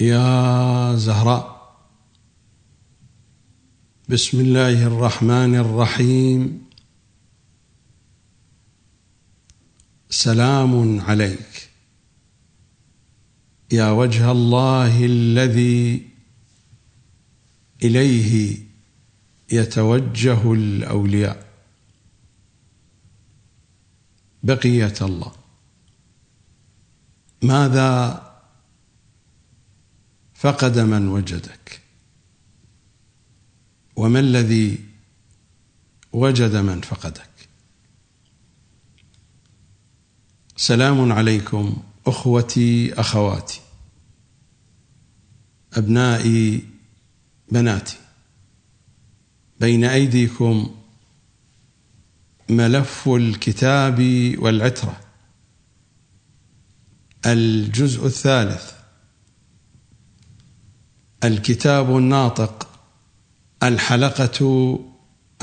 يا زهراء. بسم الله الرحمن الرحيم. سلام عليك يا وجه الله الذي إليه يتوجه الأولياء. بقية الله. ماذا فقد من وجدك؟ وما الذي وجد من فقدك؟ سلام عليكم أخوتي أخواتي أبنائي بناتي. بين أيديكم ملف الكتاب والعترة، الجزء الثالث، الكتاب الناطق، الحلقة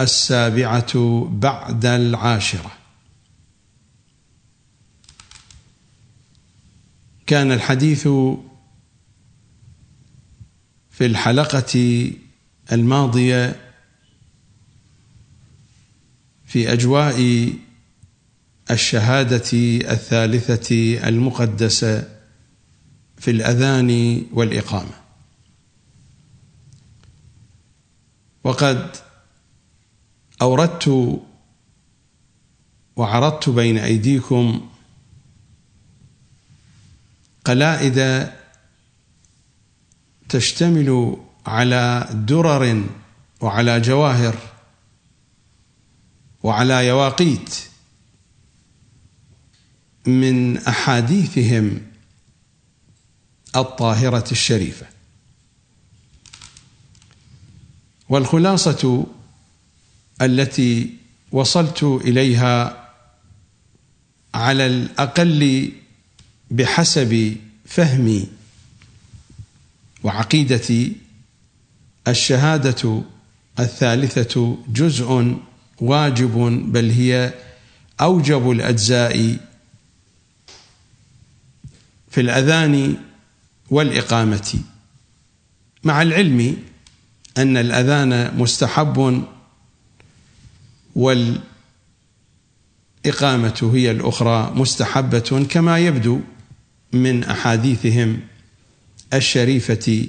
7 بعد 10. كان الحديث في الحلقة الماضية في أجواء الشهادة 3 المقدسة في الأذان والإقامة، وقد أوردت وعرضت بين أيديكم قلائد تشتمل على درر وعلى جواهر وعلى يواقيت من أحاديثهم الطاهرة الشريفة. والخلاصة التي وصلت إليها على الأقل بحسب فهمي وعقيدتي، الشهادة 3 جزء واجب، بل هي أوجب الأجزاء في الأذان والإقامة، مع العلم أن الأذان مستحب والإقامة هي الأخرى مستحبة كما يبدو من أحاديثهم الشريفة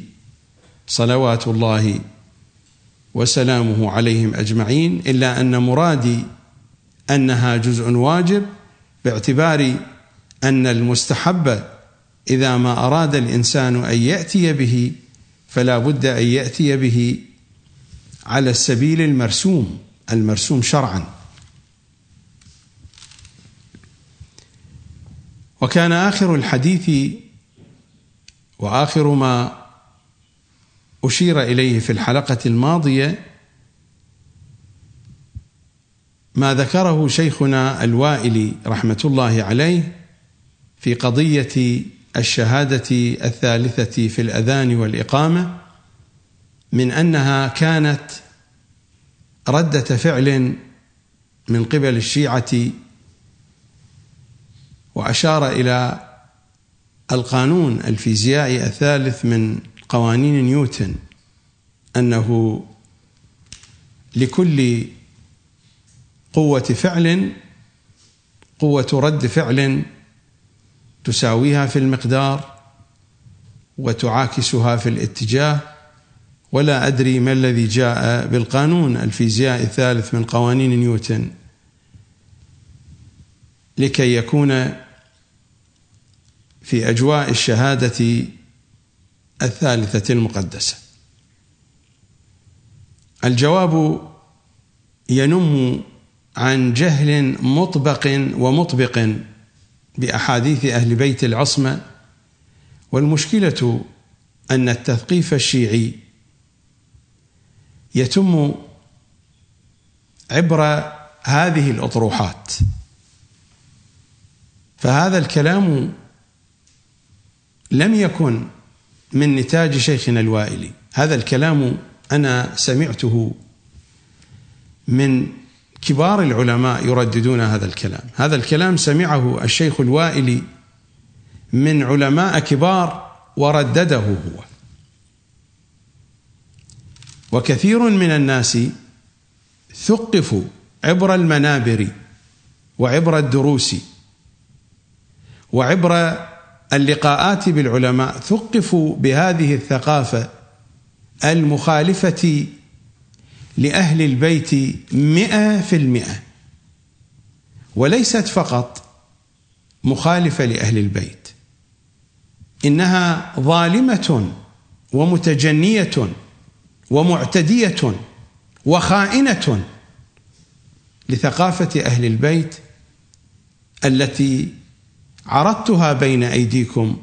صلوات الله وسلامه عليهم أجمعين، إلا أن مرادي أنها جزء واجب باعتبار أن المستحب إذا ما أراد الإنسان أن يأتي به فلا بد أن يأتي به على السبيل المرسوم شرعا. وكان آخر الحديث وآخر ما أشير إليه في الحلقة الماضية ما ذكره شيخنا الوائلي رحمة الله عليه في قضية الشهادة 3 في الأذان والإقامة، من أنها كانت ردة فعل من قبل الشيعة، وأشار إلى القانون الفيزيائي 3 من قوانين نيوتن، أنه لكل قوة فعل قوة رد فعل تساويها في المقدار وتعاكسها في الاتجاه. ولا أدري ما الذي جاء بالقانون الفيزيائي 3 من قوانين نيوتن لكي يكون في أجواء الشهادة 3 المقدسة. الجواب ينم عن جهل مطبق بأحاديث أهل بيت العصمة، والمشكلة أن التثقيف الشيعي يتم عبر هذه الأطروحات، فهذا الكلام لم يكن من نتاج شيخنا الوائلي. هذا الكلام أنا سمعته من كبار العلماء يرددون هذا الكلام. هذا الكلام سمعه الشيخ الوائلي من علماء كبار وردده هو. وكثير من الناس ثقفوا عبر المنابر وعبر الدروس وعبر اللقاءات بالعلماء، ثقفوا بهذه الثقافة المخالفة لأهل البيت 100%، وليست فقط مخالفة لأهل البيت، إنها ظالمة ومتجنية ومعتدية وخائنة لثقافة أهل البيت التي عرضتها بين أيديكم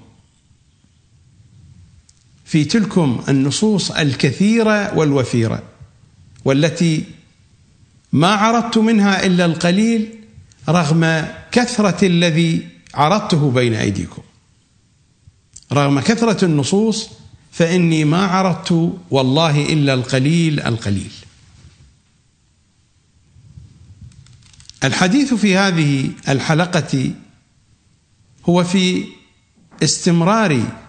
في تلكم النصوص الكثيرة والوفيرة، والتي ما عرضت منها إلا القليل رغم كثرة الذي عرضته بين أيديكم. رغم كثرة النصوص فإني ما عرضت والله إلا القليل. الحديث في هذه الحلقة هو في استمرار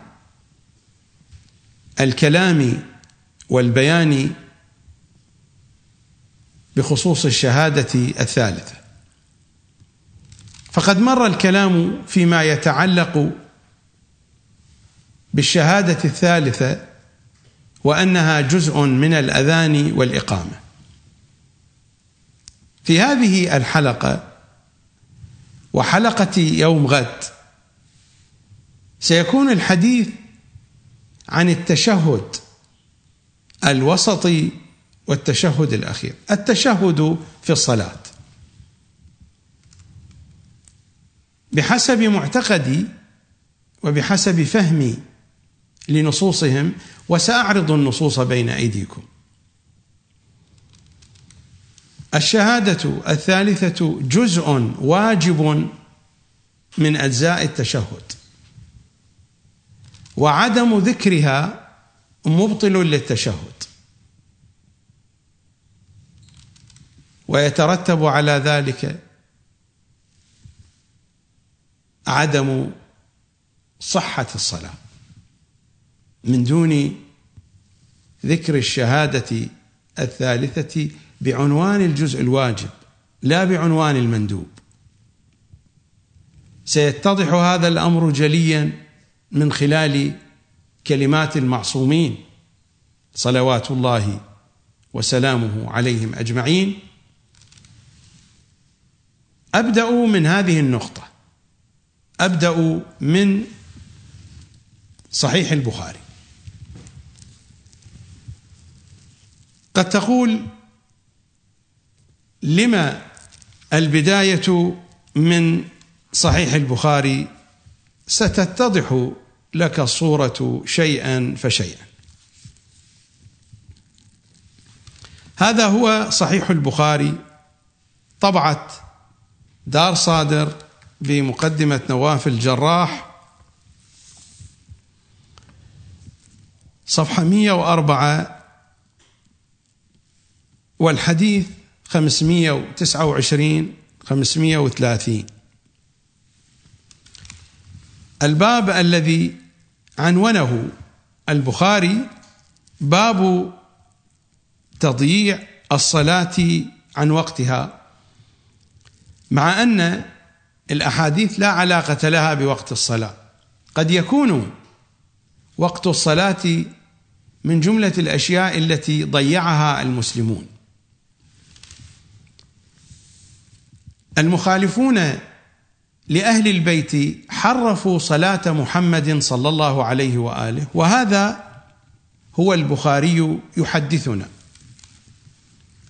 الكلام والبيان بخصوص الشهادة الثالثة، فقد مر الكلام فيما يتعلق بالشهادة الثالثة وأنها جزء من الأذان والإقامة. في هذه الحلقة وحلقة يوم غد سيكون الحديث عن التشهد الوسطي والتشهد الأخير، التشهد في الصلاة. بحسب معتقدي وبحسب فهمي لنصوصهم، وسأعرض النصوص بين أيديكم، الشهادة الثالثة جزء واجب من أجزاء التشهد، وعدم ذكرها مبطل للتشهد، ويترتب على ذلك عدم صحة الصلاة من دون ذكر الشهادة الثالثة بعنوان الجزء الواجب لا بعنوان المندوب. سيتضح هذا الأمر جليا من خلال كلمات المعصومين صلوات الله وسلامه عليهم أجمعين. أبدأ من هذه النقطة، أبدأ من صحيح البخاري. قد تقول لما البداية من صحيح البخاري؟ ستتضح لك الصورة شيئا فشيئا. هذا هو صحيح البخاري، طبعة دار صادر بمقدمة نواف الجراح، صفحة 104 والحديث 529-530. الباب الذي عنونه البخاري باب تضييع الصلاة عن وقتها، مع أن الأحاديث لا علاقة لها بوقت الصلاة، قد يكون وقت الصلاة من جملة الأشياء التي ضيعها المسلمون. المخالفون لأهل البيت حرفوا صلاة محمد صلى الله عليه وآله، وهذا هو البخاري يحدثنا.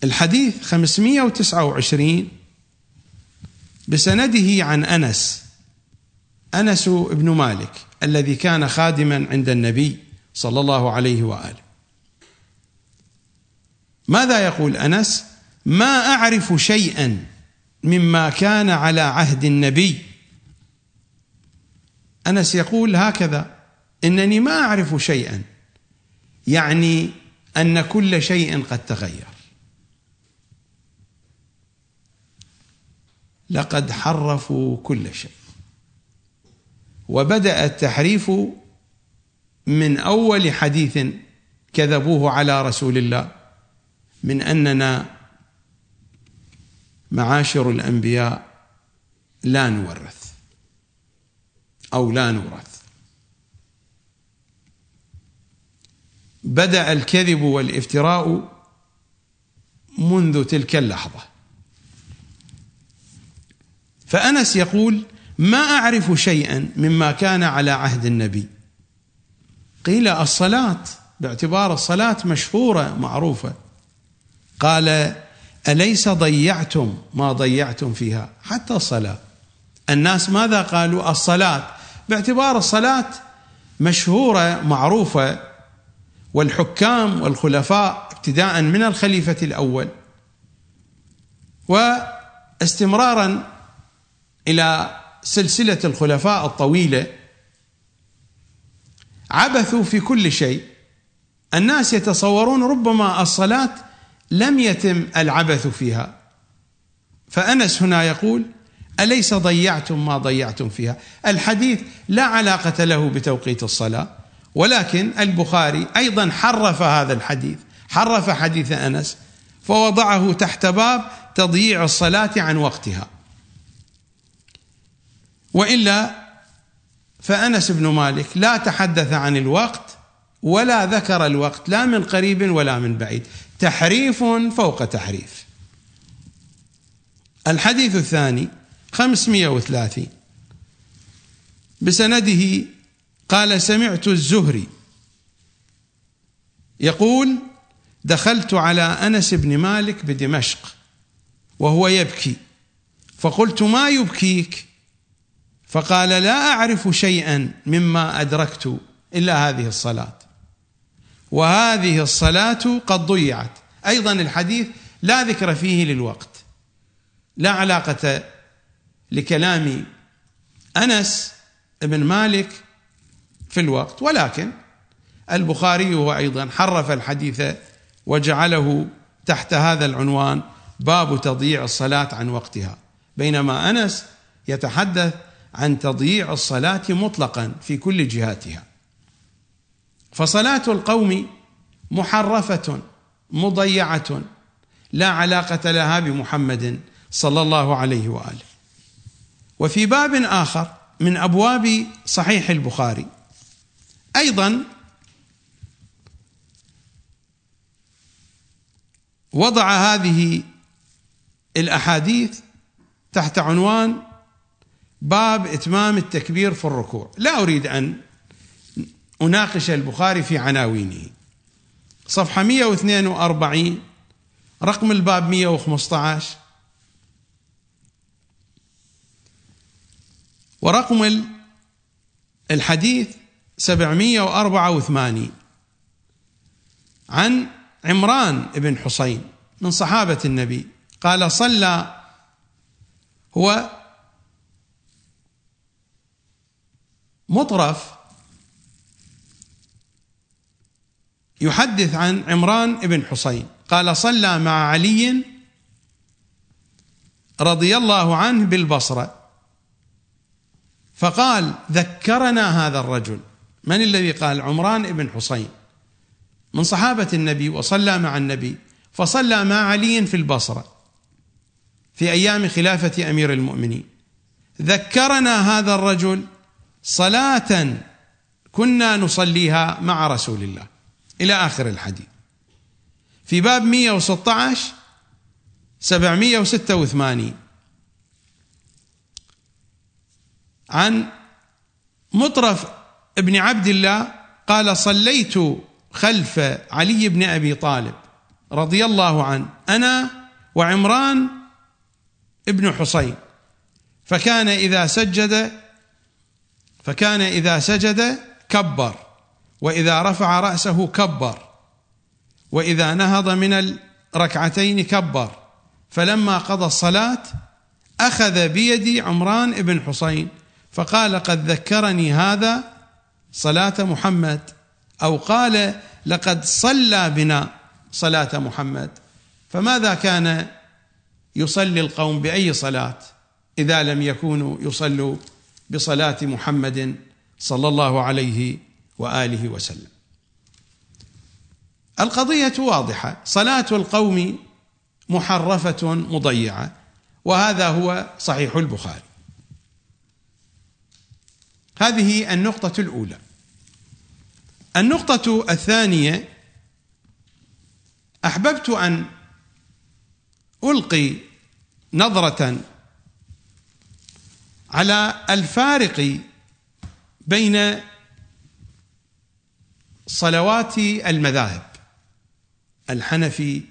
الحديث 529 بسنده عن أنس بن مالك الذي كان خادما عند النبي صلى الله عليه وآله. ماذا يقول أنس؟ ما أعرف شيئا مما كان على عهد النبي. أنس يقول هكذا، إنني ما أعرف شيئا، يعني أن كل شيء قد تغير. لقد حرفوا كل شيء، وبدأ التحريف من أول حديث كذبوه على رسول الله من أننا معاشر الأنبياء لا نورث أو لا نورث. بدأ الكذب والافتراء منذ تلك اللحظة. فأنس يقول: ما أعرف شيئا مما كان على عهد النبي. قيل: الصلاة، باعتبار الصلاة مشهورة معروفة. قال: أليس ضيعتم ما ضيعتم فيها، حتى الصلاة. الناس ماذا قالوا؟ الصلاة، باعتبار الصلاة مشهورة معروفة. والحكام والخلفاء ابتداء من الخليفة الأول واستمرارا إلى سلسلة الخلفاء الطويلة عبثوا في كل شيء. الناس يتصورون ربما الصلاة لم يتم العبث فيها. فأنس هنا يقول: أليس ضيعتم ما ضيعتم فيها. الحديث لا علاقة له بتوقيت الصلاة، ولكن البخاري أيضا حرف هذا الحديث، حرف حديث أنس فوضعه تحت باب تضييع الصلاة عن وقتها. وإلا فأنس بن مالك لا تحدث عن الوقت ولا ذكر الوقت، لا من قريب ولا من بعيد، تحريف فوق تحريف. الحديث الثاني 530 بسنده قال: سمعت الزهري يقول: دخلت على أنس بن مالك بدمشق وهو يبكي، فقلت: ما يبكيك؟ فقال: لا أعرف شيئا مما أدركت إلا هذه الصلاة، وهذه الصلاة قد ضيعت. أيضا الحديث لا ذكر فيه للوقت، لا علاقة لكلام أنس بن مالك في الوقت، ولكن البخاري هو أيضا حرف الحديث وجعله تحت هذا العنوان: باب تضييع الصلاة عن وقتها، بينما أنس يتحدث عن تضييع الصلاة مطلقا في كل جهاتها. فصلاة القوم محرفة مضيعة لا علاقة لها بمحمد صلى الله عليه وآله. وفي باب آخر من أبواب صحيح البخاري أيضا وضع هذه الأحاديث تحت عنوان: باب إتمام التكبير في الركوع. لا أريد أن أناقش البخاري في عناوينه. صفحة 142، رقم الباب 115، ورقم الحديث 784 عن عمران بن حصين من صحابة النبي قال: صلى هو مطرف يحدث عن عمران بن حصين قال: صلى مع علي رضي الله عنه بالبصرة، فقال: ذكرنا هذا الرجل. من الذي قال؟ عمران بن حصين من صحابة النبي، وصلى مع النبي، فصلى مع علي في البصرة في أيام خلافة أمير المؤمنين. ذكرنا هذا الرجل صلاة كنا نصليها مع رسول الله، إلى آخر الحديث. في باب 116 786 عن مطرف بن عبد الله قال: صليت خلف علي بن أبي طالب رضي الله عنه أنا وعمران ابن حصين، فكان إذا سجد كبر، وإذا رفع رأسه كبر، وإذا نهض من الركعتين كبر، فلما قضى الصلاة أخذ بيدي عمران بن حصين فقال: قد ذكرني هذا صلاة محمد، أو قال: لقد صلى بنا صلاة محمد. فماذا كان يصلي القوم بأي صلاة إذا لم يكونوا يصلوا بصلاة محمد صلى الله عليه وآله وسلم. القضية واضحة، صلاة القوم محرفة مضيعة، وهذا هو صحيح البخاري. هذه النقطة الأولى. النقطة الثانية، أحببت أن ألقي نظرة على الفارق بين صلوات المذاهب الحنفي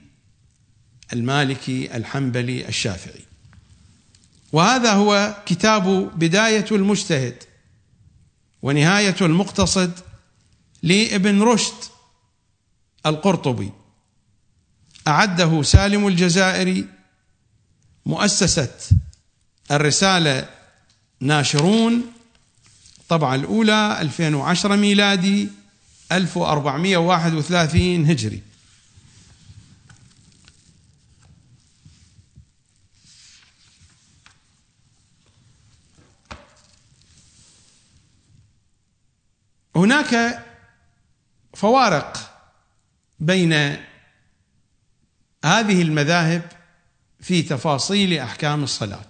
المالكي الحنبلي الشافعي، وهذا هو كتاب بداية المجتهد ونهاية المقتصد لابن رشد القرطبي، أعده سالم الجزائري، مؤسسة الرسالة ناشرون، طبعة الأولى 2010 ميلادي 1431 هجري. هناك فوارق بين هذه المذاهب في تفاصيل أحكام الصلاة.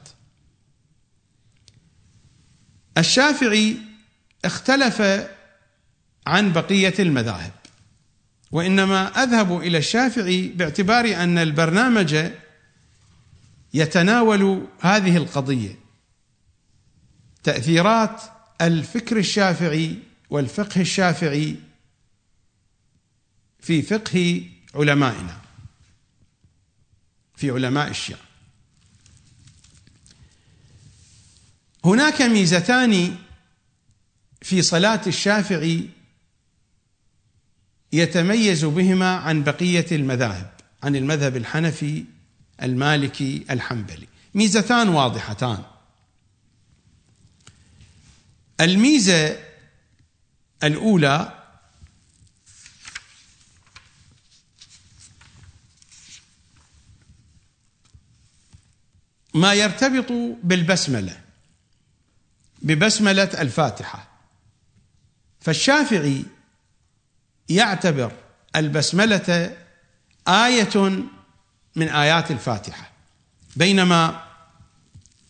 الشافعي اختلف عن بقية المذاهب، وإنما أذهب إلى الشافعي باعتبار أن البرنامج يتناول هذه القضية، تأثيرات الفكر الشافعي والفقه الشافعي في فقه علمائنا، في علماء الشيعة. هناك ميزتان في صلاة الشافعي يتميز بهما عن بقية المذاهب، عن المذهب الحنفي المالكي الحنبلي. ميزتان واضحتان. الميزة الأولى ما يرتبط بالبسملة، ببسملة الفاتحة، فالشافعي يعتبر البسملة آية من آيات الفاتحة، بينما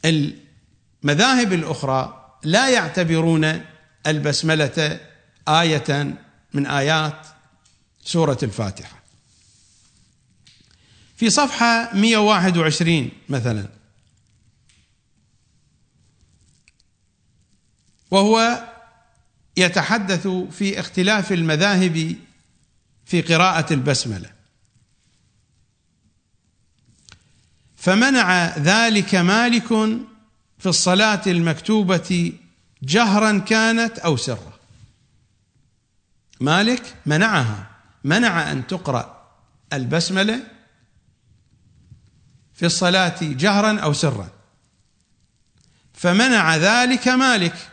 المذاهب الأخرى لا يعتبرون البسملة آية من آيات سورة الفاتحة. في صفحة 121 مثلا، وهو يتحدث في اختلاف المذاهب في قراءة البسملة، فمنع ذلك مالك في الصلاة المكتوبة جهرا كانت أو سرا. مالك منعها، منع أن تقرأ البسملة في الصلاة جهرا أو سرا، فمنع ذلك مالك.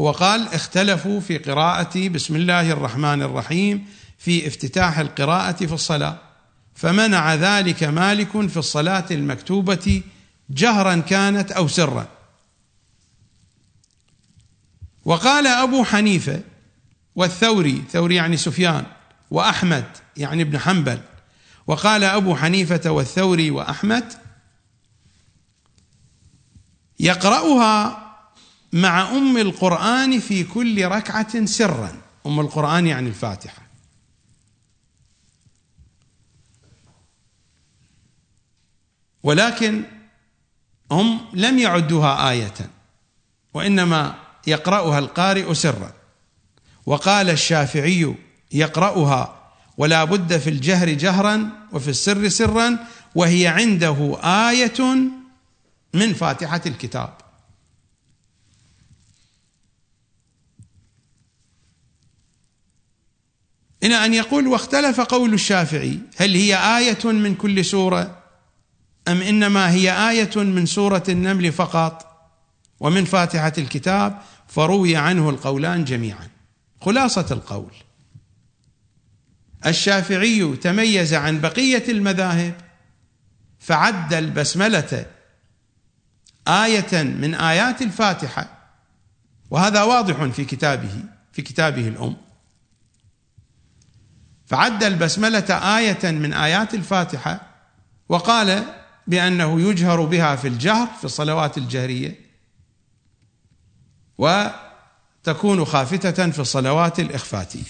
هو قال اختلفوا في قراءة بسم الله الرحمن الرحيم في افتتاح القراءة في الصلاة، فمنع ذلك مالك في الصلاة المكتوبة جهرا كانت أو سرا. وقال أبو حنيفة والثوري، ثوري يعني سفيان، وأحمد يعني ابن حنبل، وقال أبو حنيفة والثوري وأحمد يقرأها مع أم القرآن في كل ركعة سرا، أم القرآن يعني الفاتحة. ولكن هم لم يعدوها آية، وإنما يقرأها القارئ سرا. وقال الشافعي يقرأها ولا بد في الجهر جهرا وفي السر سرا، وهي عنده آية من فاتحة الكتاب. إلى أن يقول واختلف قول الشافعي هل هي آية من كل سورة أم إنما هي آية من سورة النمل فقط ومن فاتحة الكتاب، فروي عنه القولان جميعا. خلاصة القول، الشافعي تميز عن بقية المذاهب فعد البسملة آية من آيات الفاتحة، وهذا واضح في كتابه في كتابه الأم، فعد البسملة آية من آيات الفاتحة وقال بأنه يجهر بها في الجهر في الصلوات الجهرية، وتكون خافتة في الصلوات الإخفاتية.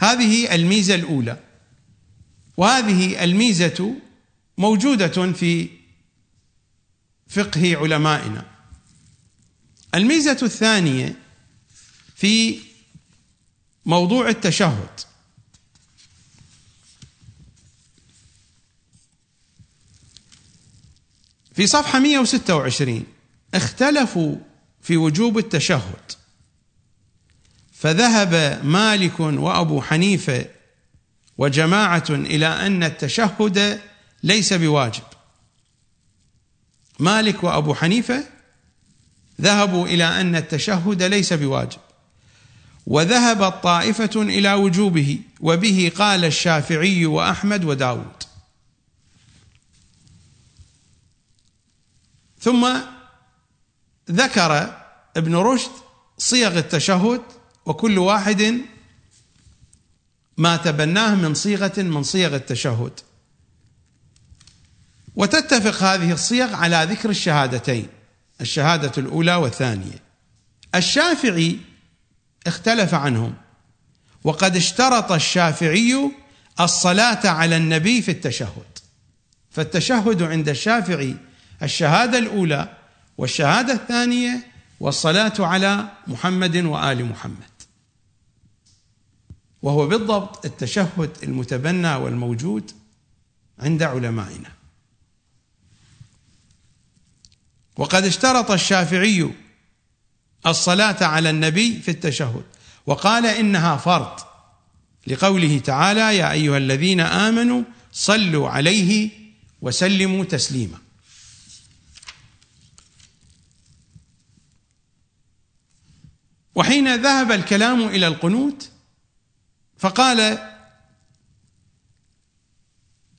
هذه الميزة الأولى، وهذه الميزة موجودة في فقه علمائنا. الميزة الثانية في موضوع التشهد. في صفحة 126 اختلفوا في وجوب التشهد، فذهب مالك وأبو حنيفة وجماعة إلى أن التشهد ليس بواجب. مالك وأبو حنيفة ذهبوا إلى أن التشهد ليس بواجب، وذهبت طائفة إلى وجوبه، وبه قال الشافعي وأحمد وداود. ثم ذكر ابن رشد صيغ التشهد، وكل واحد ما تبناه من صيغة من صيغ التشهد، وتتفق هذه الصيغ على ذكر الشهادتين، الشهادة الأولى والثانية. الشافعي اختلف عنهم، وقد اشترط الشافعي الصلاة على النبي في التشهد، فالتشهد عند الشافعي الشهادة الأولى والشهادة الثانية والصلاة على محمد وآل محمد، وهو بالضبط التشهد المتبنى والموجود عند علمائنا. وقد اشترط الشافعي الصلاة على النبي في التشهد، وقال إنها فرض لقوله تعالى يا أيها الذين آمنوا صلوا عليه وسلموا تسليما. وحين ذهب الكلام إلى القنوت فقال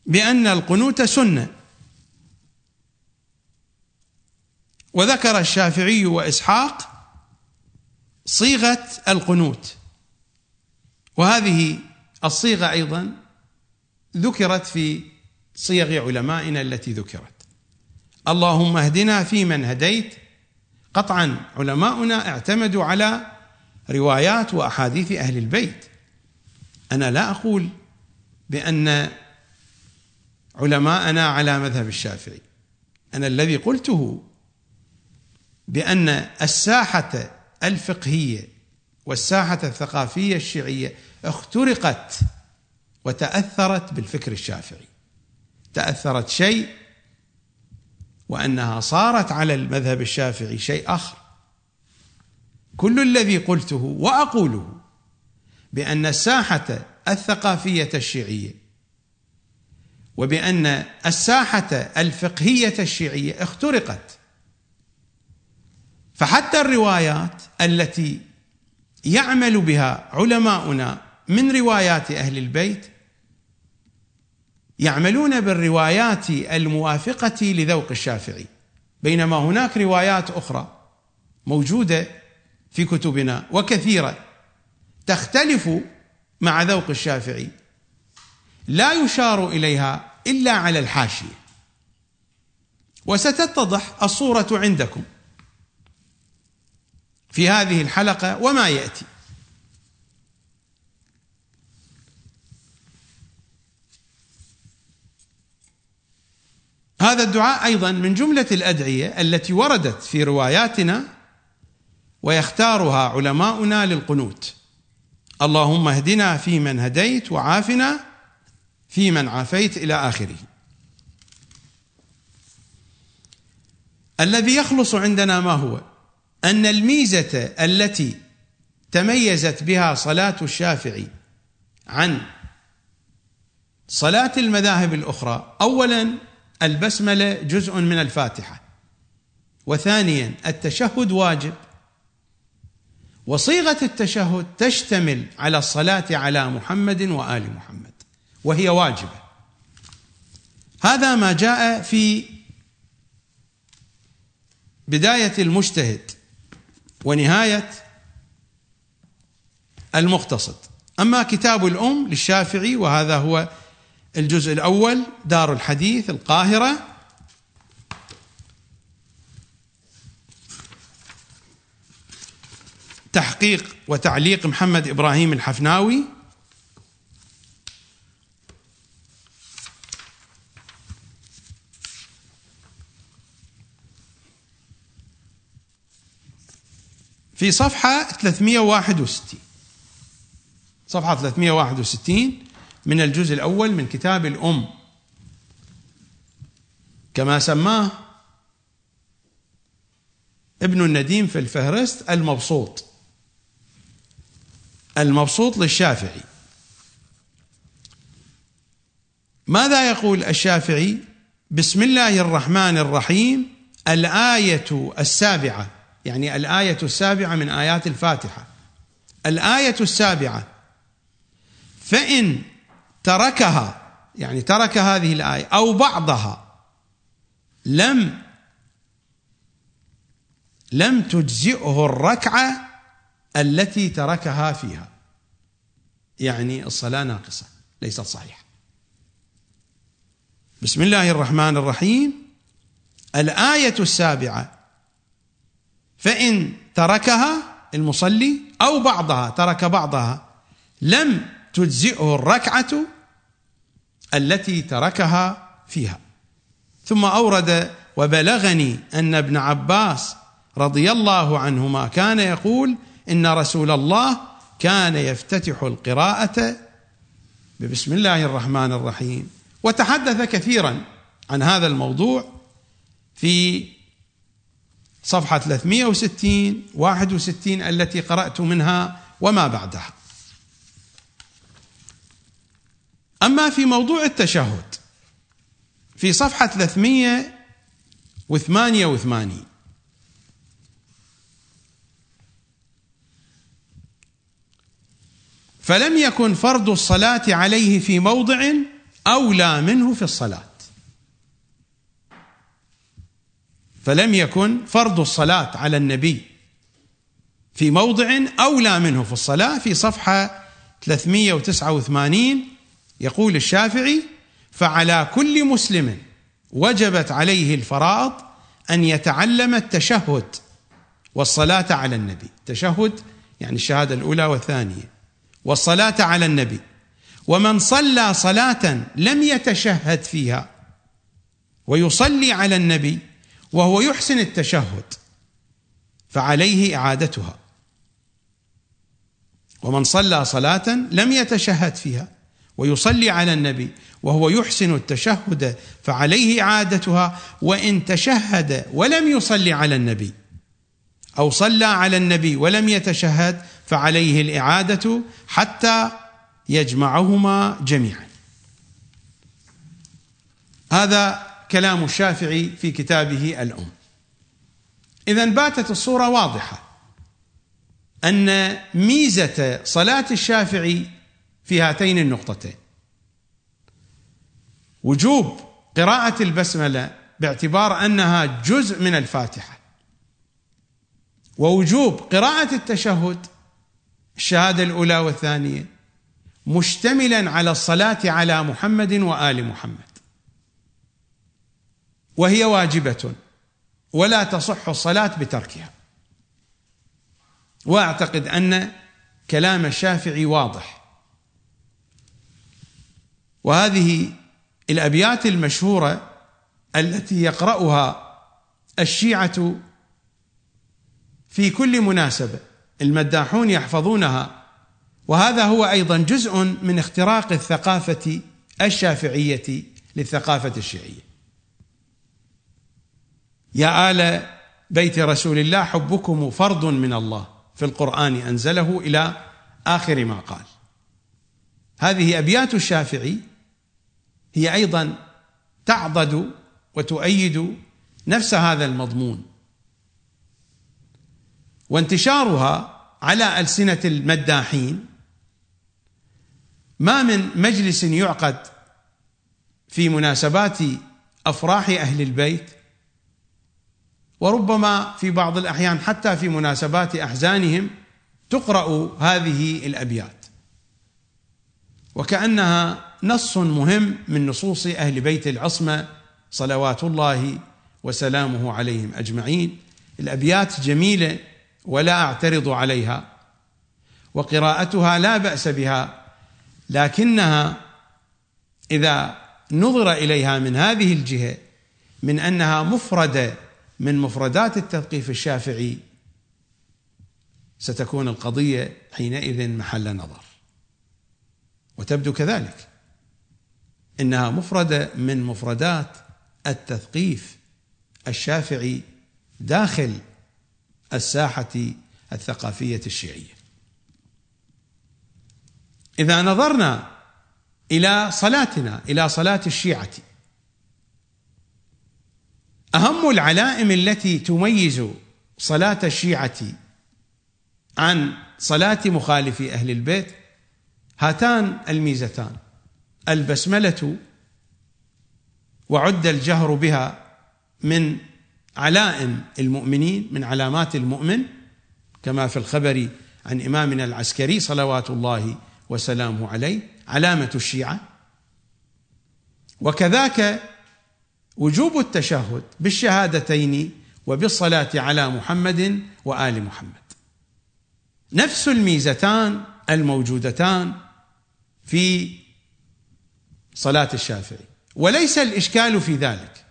بأن القنوت سنة، وذكر الشافعي وإسحاق صيغة القنوت، وهذه الصيغة أيضا ذكرت في صيغ علمائنا التي ذكرت. اللهم اهدنا فيمن هديت، قطعا علماؤنا اعتمدوا على روايات وأحاديث أهل البيت. أنا لا أقول بأن علماءنا على مذهب الشافعي، أنا الذي قلته بأن الساحة الفقهية والساحة الثقافية الشيعية اخترقت وتأثرت بالفكر الشافعي، تأثرت شيء، وأنها صارت على المذهب الشافعي شيء آخر. كل الذي قلته وأقوله بأن الساحة الثقافية الشيعية وبأن الساحة الفقهية الشيعية اخترقت، فحتى الروايات التي يعمل بها علماؤنا من روايات أهل البيت يعملون بالروايات الموافقة لذوق الشافعي، بينما هناك روايات أخرى موجودة في كتبنا وكثيرة تختلف مع ذوق الشافعي، لا يشار إليها إلا على الحاشية، وستتضح الصورة عندكم في هذه الحلقة وما يأتي. هذا الدعاء أيضا من جملة الأدعية التي وردت في رواياتنا ويختارها علماؤنا للقنوت. اللهم اهدنا فيمن هديت وعافنا فيمن عافيت إلى آخره. الذي يخلص عندنا ما هو؟ أن الميزة التي تميزت بها صلاة الشافعي عن صلاة المذاهب الأخرى، أولا البسملة جزء من الفاتحة، وثانيا التشهد واجب، وصيغة التشهد تشتمل على الصلاة على محمد وآل محمد وهي واجبة. هذا ما جاء في بداية المجتهد ونهاية المقتصد. أما كتاب الأم للشافعي وهذا هو الجزء الأول، دار الحديث القاهرة، تحقيق وتعليق محمد إبراهيم الحفناوي، في صفحة 361، صفحة 361 من الجزء الأول من كتاب الأم كما سماه ابن النديم في الفهرست المبسوط، المبسوط للشافعي. ماذا يقول الشافعي؟ بسم الله الرحمن الرحيم، الآية السابعة، يعني الآية السابعة من آيات الفاتحة، الآية السابعة، فإن تركها، يعني ترك هذه الآية أو بعضها لم تجزئه الركعة التي تركها فيها، يعني الصلاة ناقصة ليست صحيحة. بسم الله الرحمن الرحيم، الآية السابعة، فإن تركها المصلي أو بعضها، ترك بعضها، لم تجزئه الركعة التي تركها فيها. ثم أورد وبلغني أن ابن عباس رضي الله عنهما كان يقول إن رسول الله كان يفتتح القراءة ببسم الله الرحمن الرحيم، وتحدث كثيرا عن هذا الموضوع في صفحة 360 61 التي قرأت منها وما بعدها. أما في موضوع التشهد في صفحة 388 فلم يكن فرض الصلاة عليه في موضع أولى منه في الصلاة، فلم يكن فرض الصلاة على النبي في موضع أولى منه في الصلاة. في صفحة 389 يقول الشافعي فعلى كل مسلم وجبت عليه الفرائض أن يتعلم التشهد والصلاة على النبي، تشهد يعني الشهادة الأولى والثانية والصلاة على النبي، ومن صلى صلاة لم يتشهد فيها ويصلي على النبي وهو يحسن التشهد فعليه إعادتها، ومن صلى صلاة لم يتشهد فيها ويصلي على النبي وهو يحسن التشهد فعليه إعادتها، وإن تشهد ولم يصلي على النبي أو صلى على النبي ولم يتشهد فعليه الإعادة حتى يجمعهما جميعا. هذا كلام الشافعي في كتابه الأم. إذن باتت الصورة واضحة أن ميزة صلاة الشافعي في هاتين النقطتين، وجوب قراءة البسملة باعتبار أنها جزء من الفاتحة، ووجوب قراءة التشهد الشهادة الأولى والثانية مشتملا على الصلاة على محمد وآل محمد، وهي واجبة ولا تصح الصلاة بتركها. وأعتقد أن كلام الشافعي واضح، وهذه الأبيات المشهورة التي يقرأها الشيعة في كل مناسبة، المداحون يحفظونها، وهذا هو أيضا جزء من اختراق الثقافة الشافعية للثقافة الشيعية. يا آل بيت رسول الله حبكم فرض من الله في القرآن أنزله إلى آخر ما قال. هذه أبيات الشافعي هي أيضا تعضد وتؤيد نفس هذا المضمون، وانتشارها على ألسنة المداحين. ما من مجلس يعقد في مناسبات أفراح أهل البيت، وربما في بعض الأحيان حتى في مناسبات أحزانهم، تقرأ هذه الأبيات وكأنها نص مهم من نصوص أهل بيت العصمة صلوات الله وسلامه عليهم أجمعين. الأبيات جميلة ولا أعترض عليها، وقراءتها لا بأس بها، لكنها إذا نظر إليها من هذه الجهة من أنها مفردة من مفردات التثقيف الشافعي ستكون القضية حينئذ محل نظر، وتبدو كذلك إنها مفردة من مفردات التثقيف الشافعي داخل الساحة الثقافية الشيعية. إذا نظرنا إلى صلاتنا، إلى صلاة الشيعة، أهم العلائم التي تميز صلاة الشيعة عن صلاة مخالفي أهل البيت هاتان الميزتان: البسملة وعد الجهر بها من علائم المؤمنين، من علامات المؤمن، كما في الخبر عن إمامنا العسكري صلوات الله وسلامه عليه، علامة الشيعة. وكذاك وجوب التشهد بالشهادتين وبالصلاة على محمد وآل محمد، نفس الميزتان الموجودتان في صلاة الشافعي. وليس الإشكال في ذلك،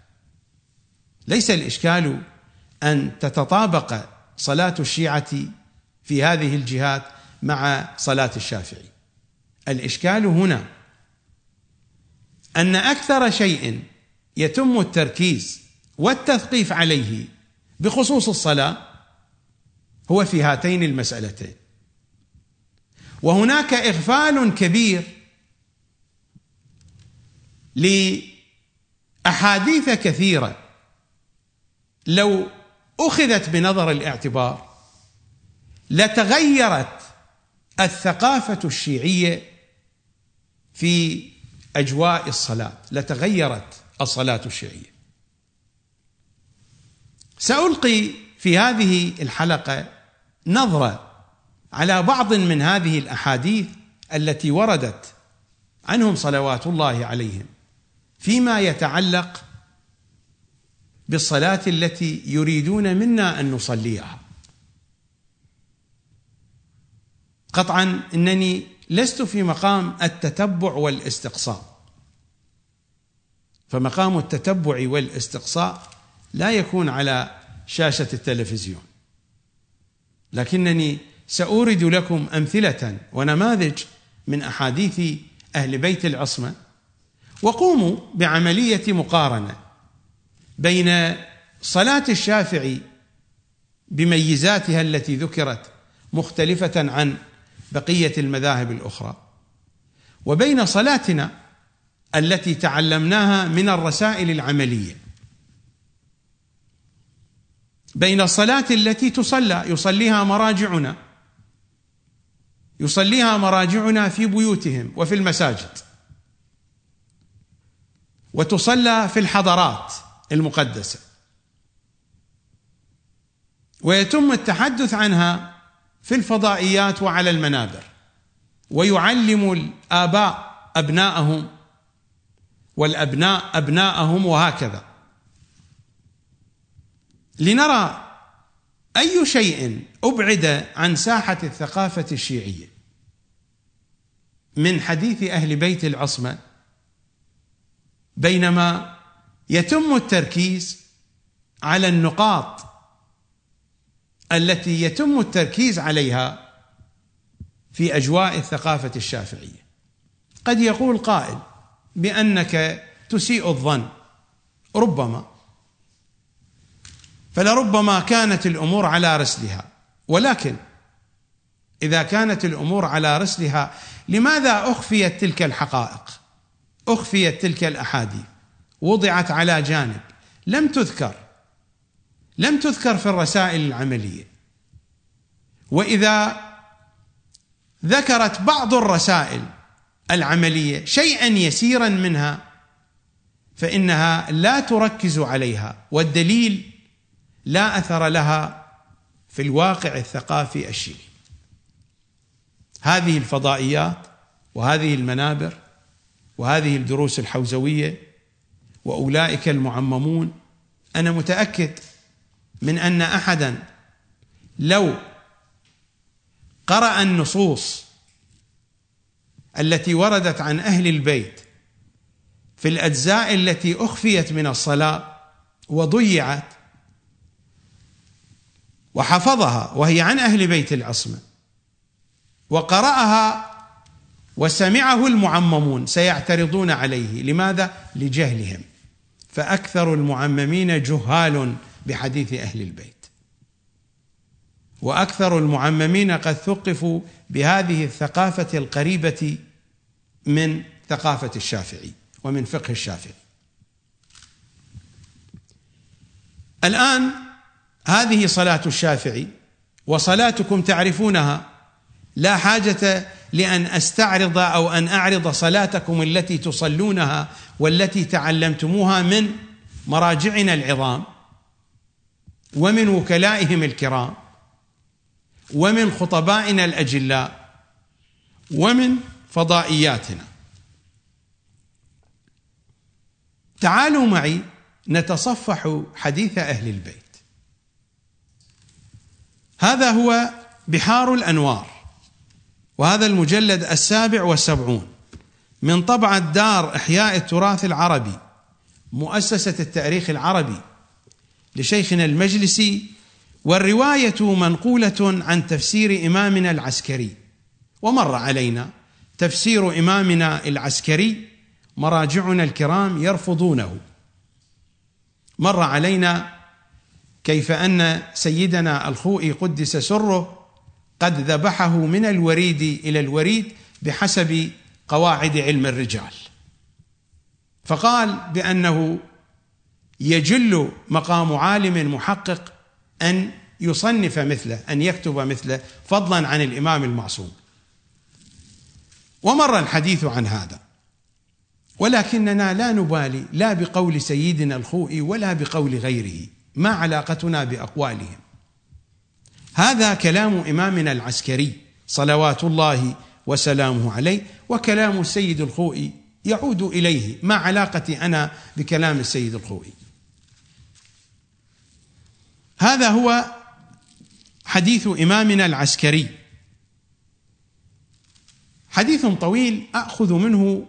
ليس الإشكال أن تتطابق صلاة الشيعة في هذه الجهات مع صلاة الشافعي. الإشكال هنا أن أكثر شيء يتم التركيز والتثقيف عليه بخصوص الصلاة هو في هاتين المسألتين، وهناك إغفال كبير لأحاديث كثيرة لو أخذت بنظر الاعتبار لتغيرت الثقافة الشيعية في أجواء الصلاة، لتغيرت الصلاة الشيعية. سألقي في هذه الحلقة نظرة على بعض من هذه الأحاديث التي وردت عنهم صلوات الله عليهم فيما يتعلق بالصلاة التي يريدون منا أن نصليها. قطعا إنني لست في مقام التتبع والاستقصاء، فمقام التتبع والاستقصاء لا يكون على شاشة التلفزيون، لكنني سأورد لكم أمثلة ونماذج من أحاديث أهل بيت العصمة، وقوموا بعملية مقارنة بين صلاة الشافعي بميزاتها التي ذكرت مختلفة عن بقية المذاهب الأخرى وبين صلاتنا التي تعلمناها من الرسائل العملية، بين الصلاة التي يصليها مراجعنا في بيوتهم وفي المساجد، وتصلى في الحضرات المقدسة ويتم التحدث عنها في الفضائيات وعلى المنابر، ويعلم الآباء أبناءهم والأبناء أبناءهم، وهكذا، لنرى أي شيء أبعد عن ساحة الثقافة الشيعية من حديث أهل بيت العصمة، بينما يتم التركيز على النقاط التي يتم التركيز عليها في أجواء الثقافة الشافعية. قد يقول قائل بأنك تسيء الظن، ربما، فلربما كانت الأمور على رسلها، ولكن إذا كانت الأمور على رسلها لماذا أخفيت تلك الحقائق؟ أخفيت تلك الأحاديث، وضعت على جانب، لم تذكر في الرسائل العملية. وإذا ذكرت بعض الرسائل العملية شيئا يسيرا منها فإنها لا تركز عليها، والدليل لا أثر لها في الواقع الثقافي الشيعي. هذه الفضائيات وهذه المنابر وهذه الدروس الحوزوية وأولئك المعممون، أنا متأكد من أن أحدا لو قرأ النصوص التي وردت عن أهل البيت في الأجزاء التي أخفيت من الصلاة وضيعت وحفظها وهي عن أهل بيت العصمة وقرأها وسمعه المعممون سيعترضون عليه. لماذا؟ لجهلهم، فأكثر المعممين جهال بحديث أهل البيت، وأكثر المعممين قد ثقفوا بهذه الثقافة القريبة من ثقافة الشافعي ومن فقه الشافعي. الآن هذه صلاة الشافعي وصلاتكم تعرفونها، لا حاجة لأن أستعرض أو أن أعرض صلاتكم التي تصلونها والتي تعلمتموها من مراجعنا العظام ومن وكلائهم الكرام ومن خطبائنا الأجلاء ومن فضائياتنا. تعالوا معي نتصفح حديث أهل البيت، هذا هو بحار الأنوار، وهذا المجلد 77 من طبعة دار إحياء التراث العربي مؤسسة التاريخ العربي لشيخنا المجلسي، والرواية منقولة عن تفسير إمامنا العسكري، ومر علينا تفسير إمامنا العسكري مراجعنا الكرام يرفضونه، مر علينا كيف أن سيدنا الخوئي قدس سره قد ذبحه من الوريد إلى الوريد بحسب قواعد علم الرجال، فقال بأنه يجل مقام عالم محقق أن يصنف مثله، أن يكتب مثله، فضلا عن الإمام المعصوم. ومر الحديث عن هذا، ولكننا لا نبالي لا بقول سيدنا الخوئي ولا بقول غيره، ما علاقتنا بأقوالهم؟ هذا كلام إمامنا العسكري صلوات الله وسلامه عليه، وكلام السيد الخوئي يعود إليه، ما علاقتي أنا بكلام السيد الخوئي؟ هذا هو حديث إمامنا العسكري، حديث طويل أخذ منه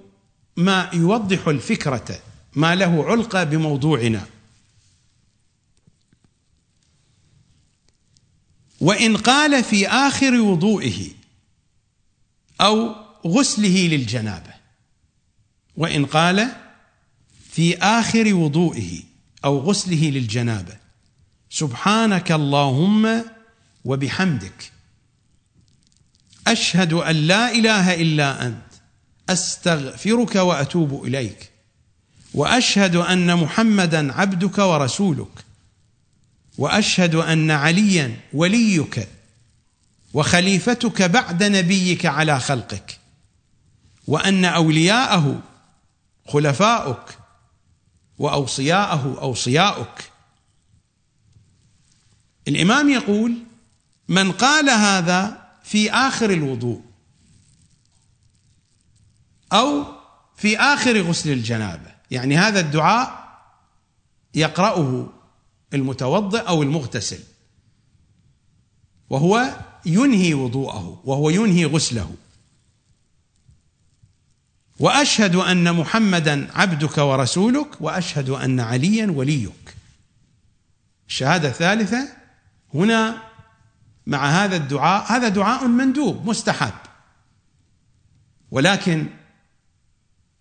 ما يوضح الفكرة، ما له علقة بموضوعنا. وإن قال في آخر وضوئه أو غسله للجنابة، وإن قال في آخر وضوئه أو غسله للجنابة سبحانك اللهم وبحمدك أشهد أن لا إله إلا أنت أستغفرك وأتوب إليك وأشهد أن محمدا عبدك ورسولك وأشهد أن عليا وليك وخليفتك بعد نبيك على خلقك وأن أولياءه خلفاؤك وأوصياءه أوصياؤك. الإمام يقول من قال هذا في آخر الوضوء أو في آخر غسل الجنابة، يعني هذا الدعاء يقرأه المتوضئ أو المغتسل وهو ينهي وضوءه وهو ينهي غسله، وأشهد أن محمدا عبدك ورسولك وأشهد أن عليا وليك. الشهادة الثالثة هنا مع هذا الدعاء، هذا دعاء مندوب مستحب، ولكن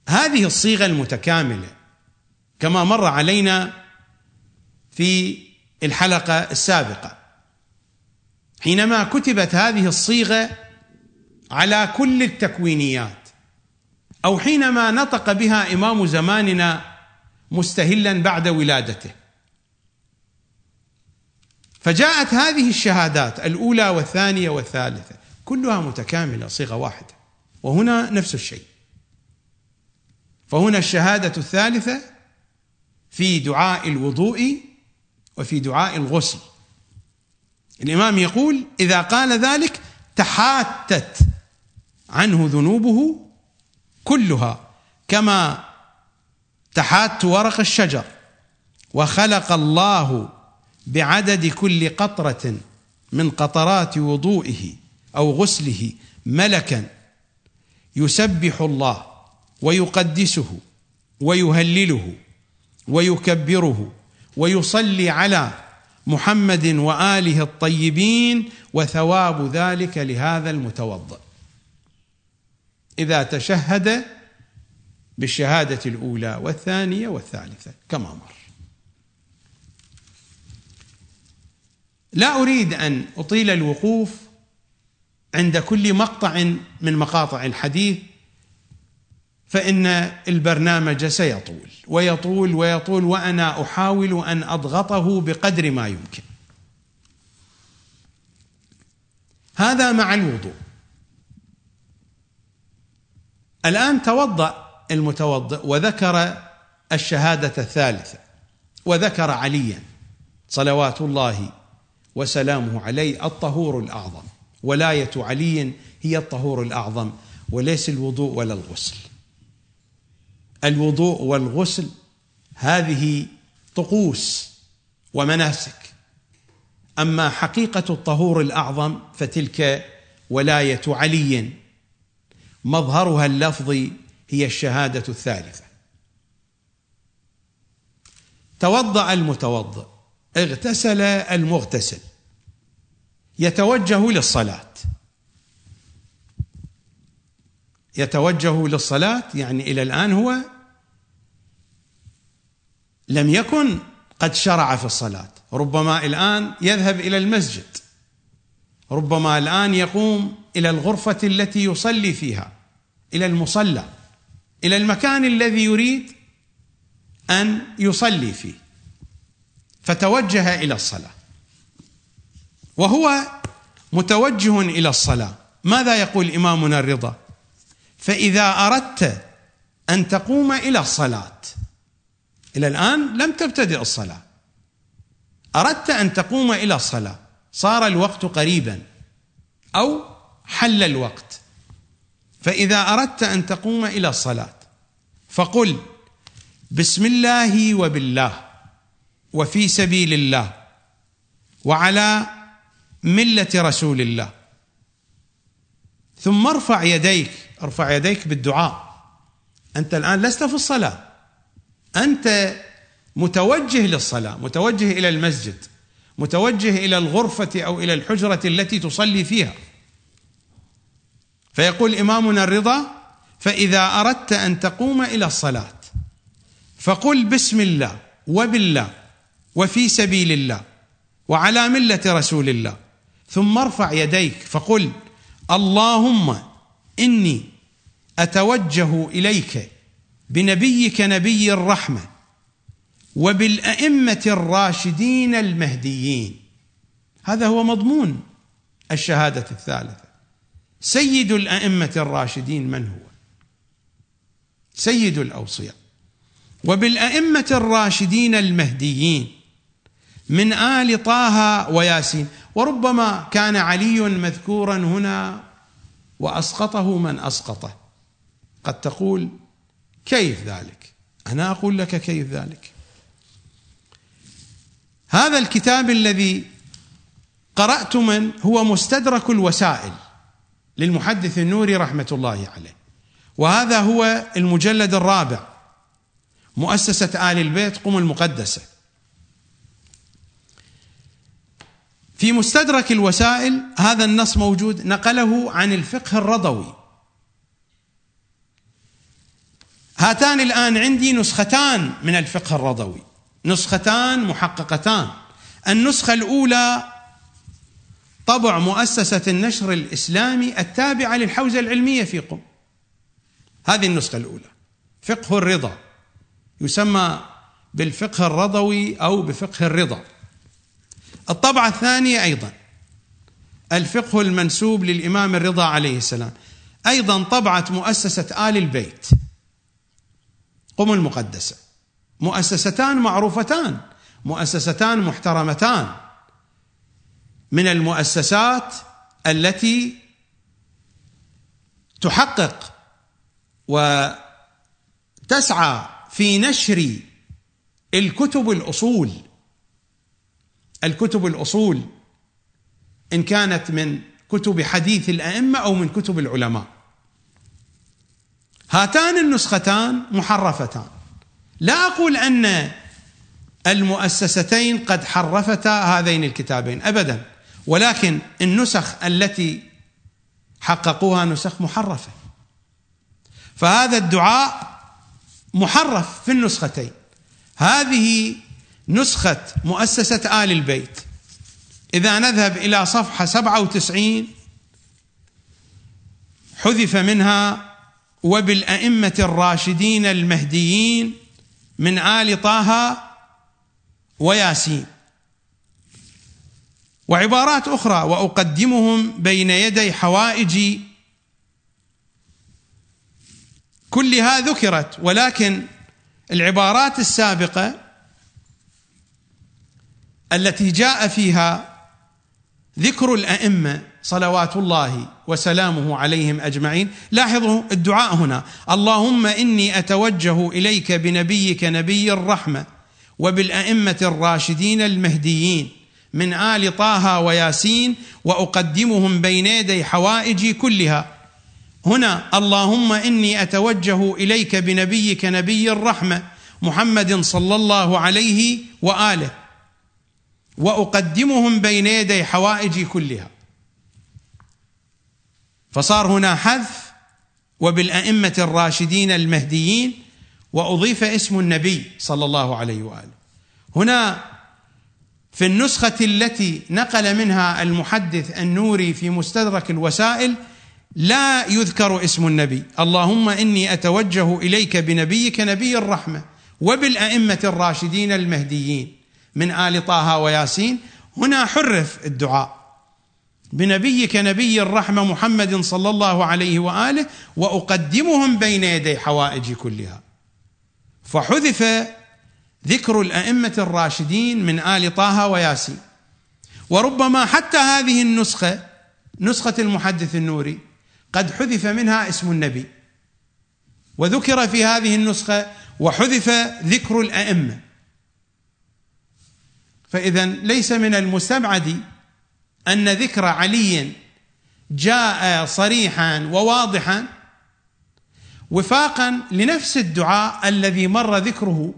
هذه الصيغة المتكاملة كما مر علينا في الحلقة السابقة، حينما كتبت هذه الصيغة على كل التكوينيات أو حينما نطق بها إمام زماننا مستهلا بعد ولادته، فجاءت هذه الشهادات الأولى والثانية والثالثة كلها متكاملة صيغة واحدة، وهنا نفس الشيء. فهنا الشهادة الثالثة في دعاء الوضوء وفي دعاء الغسل. الإمام يقول إذا قال ذلك تحاتت عنه ذنوبه كلها كما تحات ورق الشجر. وخلق الله بعدد كل قطرة من قطرات وضوئه أو غسله ملكا يسبح الله ويقدسه ويهلله ويكبره ويصلي على محمد وآله الطيبين، وثواب ذلك لهذا المتوضأ إذا تشهد بالشهادة الأولى والثانية والثالثة كما مر. لا أريد أن أطيل الوقوف عند كل مقطع من مقاطع الحديث، فإن البرنامج سيطول ويطول ويطول، وأنا أحاول أن أضغطه بقدر ما يمكن. هذا مع الوضوء. الآن توضأ المتوضئ وذكر الشهادة الثالثة وذكر عليا صلوات الله وسلامه عليه الطهور الأعظم، ولاية علي هي الطهور الأعظم وليس الوضوء ولا الغسل. الوضوء والغسل هذه طقوس ومناسك، أما حقيقة الطهور الأعظم فتلك ولاية علي، مظهرها اللفظي هي الشهادة الثالثة. توضأ المتوضئ، اغتسل المغتسل، يتوجه للصلاة، يتوجه للصلاة، يعني إلى الآن هو لم يكن قد شرع في الصلاة، ربما الآن يذهب إلى المسجد، ربما الآن يقوم إلى الغرفة التي يصلي فيها، إلى المصلى، إلى المكان الذي يريد أن يصلي فيه، فتوجه إلى الصلاة. وهو متوجه إلى الصلاة ماذا يقول إمامنا الرضا؟ فإذا أردت أن تقوم إلى الصلاة، إلى الآن لم تبتدئ الصلاة، أردت أن تقوم إلى الصلاة، صار الوقت قريبا أو حل الوقت، فإذا أردت أن تقوم إلى الصلاة فقل بسم الله وبالله وفي سبيل الله وعلى ملة رسول الله، ثم ارفع يديك، ارفع يديك بالدعاء. أنت الآن لست في الصلاة، أنت متوجه للصلاة، متوجه إلى المسجد، متوجه إلى الغرفة أو إلى الحجرة التي تصلي فيها. فيقول إمامنا الرضا فإذا أردت أن تقوم إلى الصلاة فقل بسم الله وبالله وفي سبيل الله وعلى ملة رسول الله، ثم ارفع يديك فقل اللهم إني أتوجه إليك بنبيك نبي الرحمة وبالأئمة الراشدين المهديين. هذا هو مضمون الشهادة الثالثة. سيد الأئمة الراشدين من هو؟ سيد الأوصياء. وبالأئمة الراشدين المهديين من آل طه وياسين. وربما كان علي مذكورا هنا وأسقطه من أسقطه. قد تقول كيف ذلك؟ أنا أقول لك كيف ذلك. هذا الكتاب الذي قرأت من هو مستدرك الوسائل للمحدث النوري رحمة الله عليه، وهذا هو المجلد الرابع، مؤسسة آل البيت قم المقدسة. في مستدرك الوسائل هذا النص موجود، نقله عن الفقه الرضوي. هاتان الآن عندي نسختان من الفقه الرضوي، نسختان محققتان. النسخة الأولى طبع مؤسسة النشر الإسلامي التابعة للحوزة العلمية في قم، هذه النسخة الأولى، فقه الرضا، يسمى بالفقه الرضوي أو بفقه الرضا. الطبعة الثانية أيضا الفقه المنسوب للإمام الرضا عليه السلام، أيضا طبعت مؤسسة آل البيت قم المقدسة. مؤسستان معروفتان، مؤسستان محترمتان، من المؤسسات التي تحقق وتسعى في نشر الكتب الأصول إن كانت من كتب حديث الأئمة أو من كتب العلماء. هاتان النسختان محرفتان، لا أقول أن المؤسستين قد حرفتا هذين الكتابين أبدا، ولكن النسخ التي حققوها نسخ محرفة، فهذا الدعاء محرف في النسختين. هذه نسخة مؤسسة آل البيت، إذا نذهب إلى صفحة 97 حذف منها وبالأئمة الراشدين المهديين من آل طه وياسين، وعبارات أخرى، وأقدمهم بين يدي حوائجي، كلها ذكرت، ولكن العبارات السابقة التي جاء فيها ذكر الأئمة صلوات الله وسلامه عليهم أجمعين، لاحظوا الدعاء هنا: اللهم إني أتوجه إليك بنبيك نبي الرحمة وبالأئمة الراشدين المهديين من آل طه وياسين وأقدمهم بين يدي حوائجي كلها. هنا اللهم إني أتوجه إليك بنبيك نبي الرحمة محمد صلى الله عليه وآله وأقدمهم بين يدي حوائجي كلها، فصار هنا حذف وبالأئمة الراشدين المهديين وأضيف اسم النبي صلى الله عليه وآله. هنا في النسخة التي نقل منها المحدث النوري في مستدرك الوسائل لا يذكر اسم النبي، اللهم إني أتوجه إليك بنبيك نبي الرحمة وبالأئمة الراشدين المهديين من آل طه وياسين، هنا حرف الدعاء بنبيك نبي الرحمة محمد صلى الله عليه وآله وأقدمهم بين يدي حوائجي كلها، فحذف ذكر الأئمة الراشدين من آل طه وياسين. وربما حتى هذه النسخة، نسخة المحدث النوري، قد حذف منها اسم النبي وذكر في هذه النسخة وحذف ذكر الأئمة، فإذن ليس من المستبعد أن ذكر علي جاء صريحا وواضحا وفاقا لنفس الدعاء الذي مر ذكره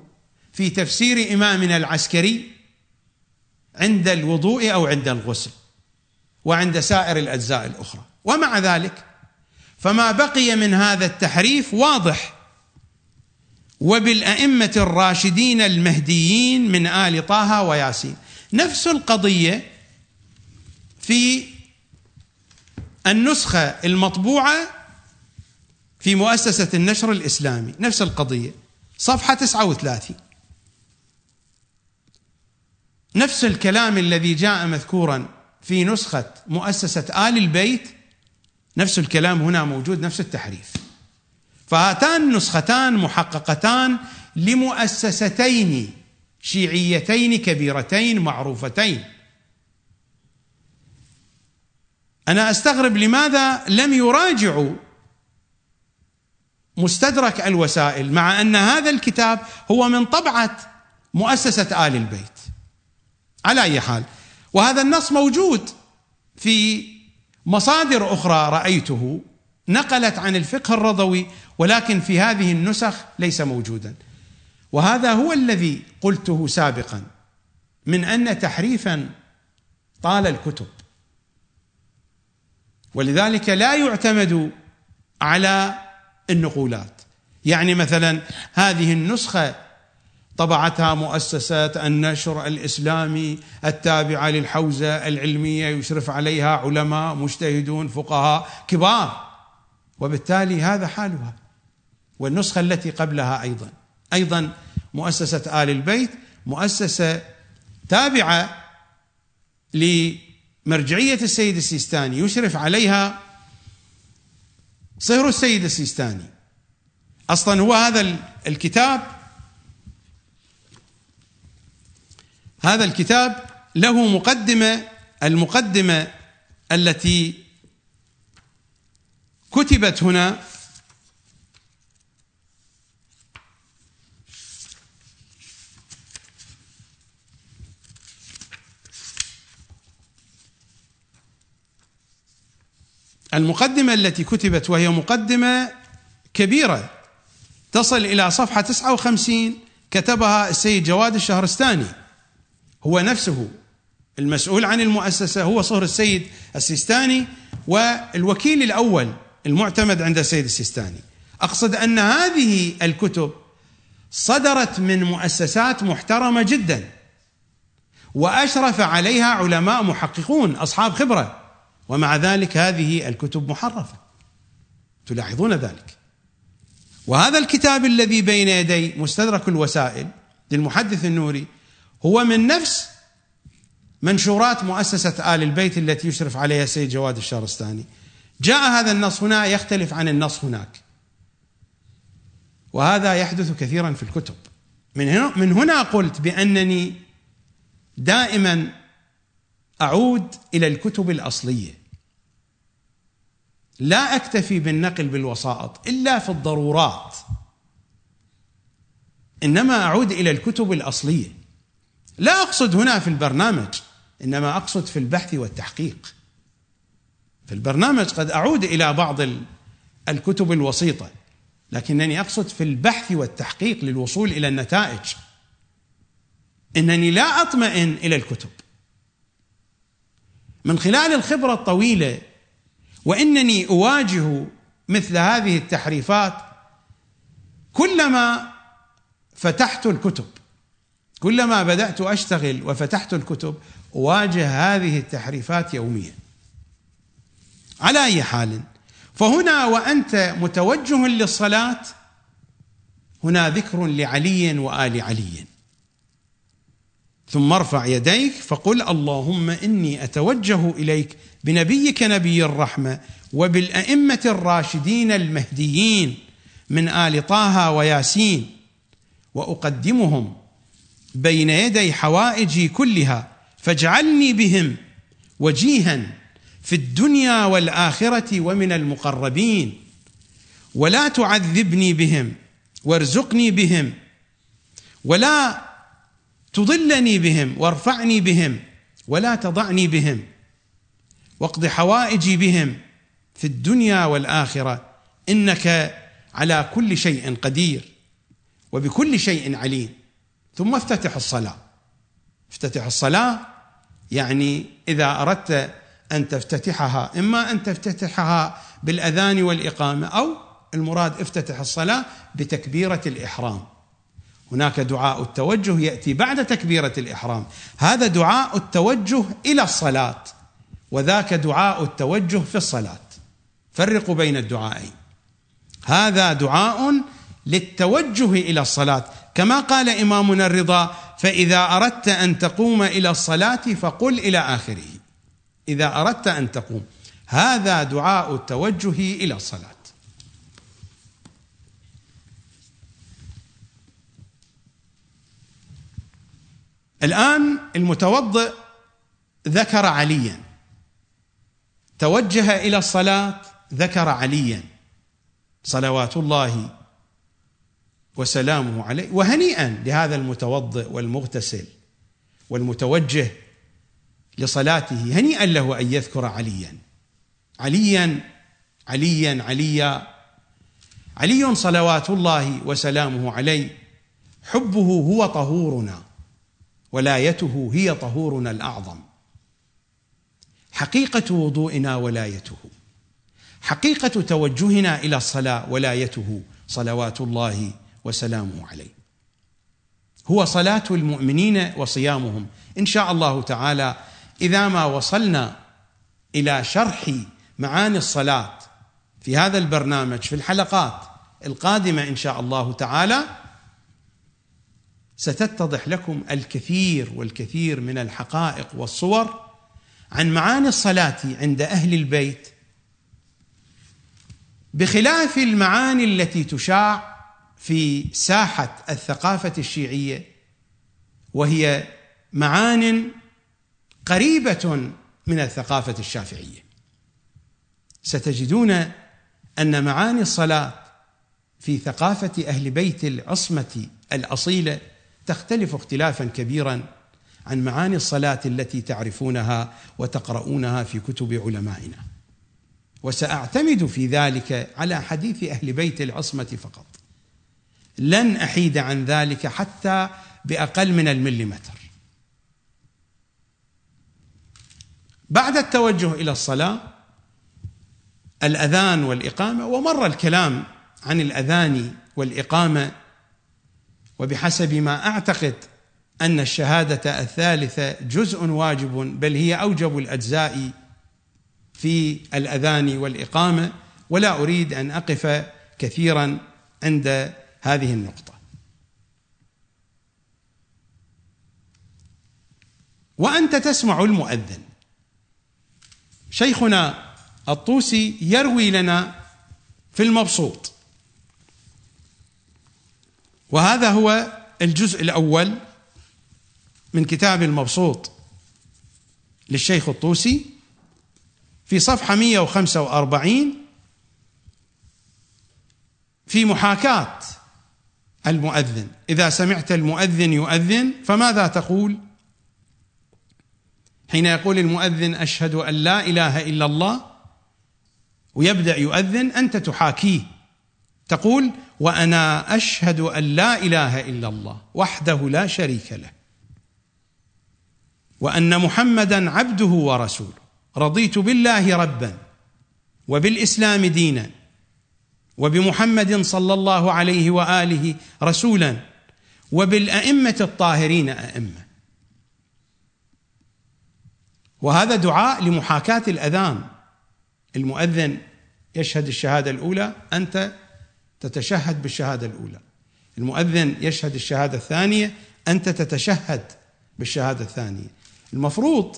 في تفسير إمامنا العسكري عند الوضوء أو عند الغسل وعند سائر الأجزاء الأخرى. ومع ذلك فما بقي من هذا التحريف واضح: وبالأئمة الراشدين المهديين من آل طه وياسين. نفس القضية في النسخة المطبوعة في مؤسسة النشر الإسلامي، نفس القضية، صفحة 39، نفس الكلام الذي جاء مذكورا في نسخة مؤسسة آل البيت، نفس الكلام هنا موجود، نفس التحريف. فهاتان نسختان محققتان لمؤسستين شيعيتين كبيرتين معروفتين. أنا أستغرب لماذا لم يراجعوا مستدرك الوسائل، مع أن هذا الكتاب هو من طبعة مؤسسة آل البيت. على أي حال، وهذا النص موجود في مصادر أخرى رأيته نقلت عن الفقه الرضوي، ولكن في هذه النسخ ليس موجودا. وهذا هو الذي قلته سابقا من أن تحريفا طال الكتب، ولذلك لا يعتمد على النقولات. يعني مثلا هذه النسخة طبعتها مؤسسة النشر الإسلامي التابعة للحوزة العلمية، يشرف عليها علماء مجتهدون فقهاء كبار، وبالتالي هذا حالها. والنسخة التي قبلها أيضا مؤسسة آل البيت، مؤسسة تابعة لمرجعية السيد السيستاني، يشرف عليها صهر السيد السيستاني. أصلا هو هذا الكتاب له مقدمة، المقدمة التي كتبت هنا المقدمة التي كتبت، وهي مقدمة كبيرة تصل إلى صفحة 59، كتبها السيد جواد الشهرستاني، هو نفسه المسؤول عن المؤسسة، هو صهر السيد السيستاني والوكيل الأول المعتمد عند السيد السيستاني. أقصد أن هذه الكتب صدرت من مؤسسات محترمة جدا، وأشرف عليها علماء محققون أصحاب خبرة، ومع ذلك هذه الكتب محرفة، تلاحظون ذلك. وهذا الكتاب الذي بين يدي، مستدرك الوسائل للمحدث النوري، هو من نفس منشورات مؤسسة آل البيت التي يشرف عليها السيد جواد الشهرستاني. جاء هذا النص هنا يختلف عن النص هناك، وهذا يحدث كثيرا في الكتب. من هنا قلت بأنني دائما أعود إلى الكتب الأصلية، لا أكتفي بالنقل بالوسائط إلا في الضرورات، إنما أعود إلى الكتب الأصلية. لا أقصد هنا في البرنامج، إنما أقصد في البحث والتحقيق. في البرنامج قد أعود إلى بعض الكتب الوسيطة، لكنني أقصد في البحث والتحقيق للوصول إلى النتائج، إنني لا أطمئن إلى الكتب من خلال الخبرة الطويلة، وإنني أواجه مثل هذه التحريفات كلما فتحت الكتب. كلما بدأت أشتغل وفتحت الكتب أواجه هذه التحريفات يوميا. على أي حال، فهنا وأنت متوجه للصلاة هنا ذكر لعلي وآل علي، ثم ارفع يديك فقل اللهم إني أتوجه إليك بنبيك نبي الرحمة وبالأئمة الراشدين المهديين من آل طه وياسين، وأقدمهم بين يدي حوائجي كلها، فاجعلني بهم وجيها في الدنيا والآخرة ومن المقربين، ولا تعذبني بهم وارزقني بهم، ولا تضلني بهم وارفعني بهم، ولا تضعني بهم، واقض حوائجي بهم في الدنيا والآخرة، إنك على كل شيء قدير وبكل شيء عليم. ثم افتتح الصلاة. افتتح الصلاة يعني إذا أردت أن تفتتحها، إما أن تفتتحها بالأذان والإقامة، أو المراد افتتح الصلاة بتكبيرة الإحرام. هناك دعاء التوجه يأتي بعد تكبيرة الإحرام، هذا دعاء التوجه إلى الصلاة، وذاك دعاء التوجه في الصلاة، فرقوا بين الدعائين. هذا دعاء للتوجه إلى الصلاة، كما قال إمامنا الرضا: فإذا أردت أن تقوم إلى الصلاة فقل، إلى آخره. إذا أردت أن تقوم، هذا دعاء التوجه إلى الصلاة. الآن المتوضئ ذكر عليا، توجه إلى الصلاة ذكر عليا صلوات الله وسلامه عليه، وهنيئا لهذا المتوضئ والمغتسل والمتوجه لصلاته، هنيئا له أن يذكر عليا. عليا عليا عليا علي صلوات الله وسلامه عليه، حبه هو طهورنا، ولايته هي طهورنا الأعظم. حقيقة وضوئنا ولايته، حقيقة توجهنا إلى الصلاة ولايته صلوات الله وسلامه عليه. هو صلاة المؤمنين وصيامهم. إن شاء الله تعالى إذا ما وصلنا إلى شرح معاني الصلاة في هذا البرنامج في الحلقات القادمة إن شاء الله تعالى، ستتضح لكم الكثير والكثير من الحقائق والصور عن معاني الصلاة عند أهل البيت، بخلاف المعاني التي تشاع في ساحة الثقافة الشيعية، وهي معان قريبة من الثقافة الشافعية. ستجدون أن معاني الصلاة في ثقافة أهل بيت العصمة الأصيلة تختلف اختلافا كبيرا عن معاني الصلاة التي تعرفونها وتقرؤونها في كتب علمائنا، وسأعتمد في ذلك على حديث أهل بيت العصمة فقط، لن أحيد عن ذلك حتى بأقل من المليمتر. بعد التوجه إلى الصلاة الأذان والإقامة، ومر الكلام عن الأذان والإقامة، وبحسب ما أعتقد أن الشهادة الثالثة جزء واجب، بل هي أوجب الأجزاء في الأذان والإقامة، ولا أريد أن أقف كثيرا عند هذه النقطة. وأنت تسمع المؤذن، شيخنا الطوسي يروي لنا في المبسوط، وهذا هو الجزء الأول من كتاب المبسوط للشيخ الطوسي في صفحة 145 في محاكاة المؤذن. إذا سمعت المؤذن يؤذن فماذا تقول؟ حين يقول المؤذن أشهد أن لا إله إلا الله ويبدأ يؤذن، أنت تحاكيه، تقول وأنا أشهد أن لا إله إلا الله وحده لا شريك له وأن محمدا عبده ورسوله، رضيت بالله ربا وبالإسلام دينا وبمحمد صلى الله عليه وآله رسولا وبالأئمة الطاهرين أئمة. وهذا دعاء لمحاكاة الأذان، المؤذن يشهد الشهادة الأولى، أنت تتشهد بالشهادة الأولى، المؤذن يشهد الشهادة الثانية، أنت تتشهد بالشهادة الثانية. المفروض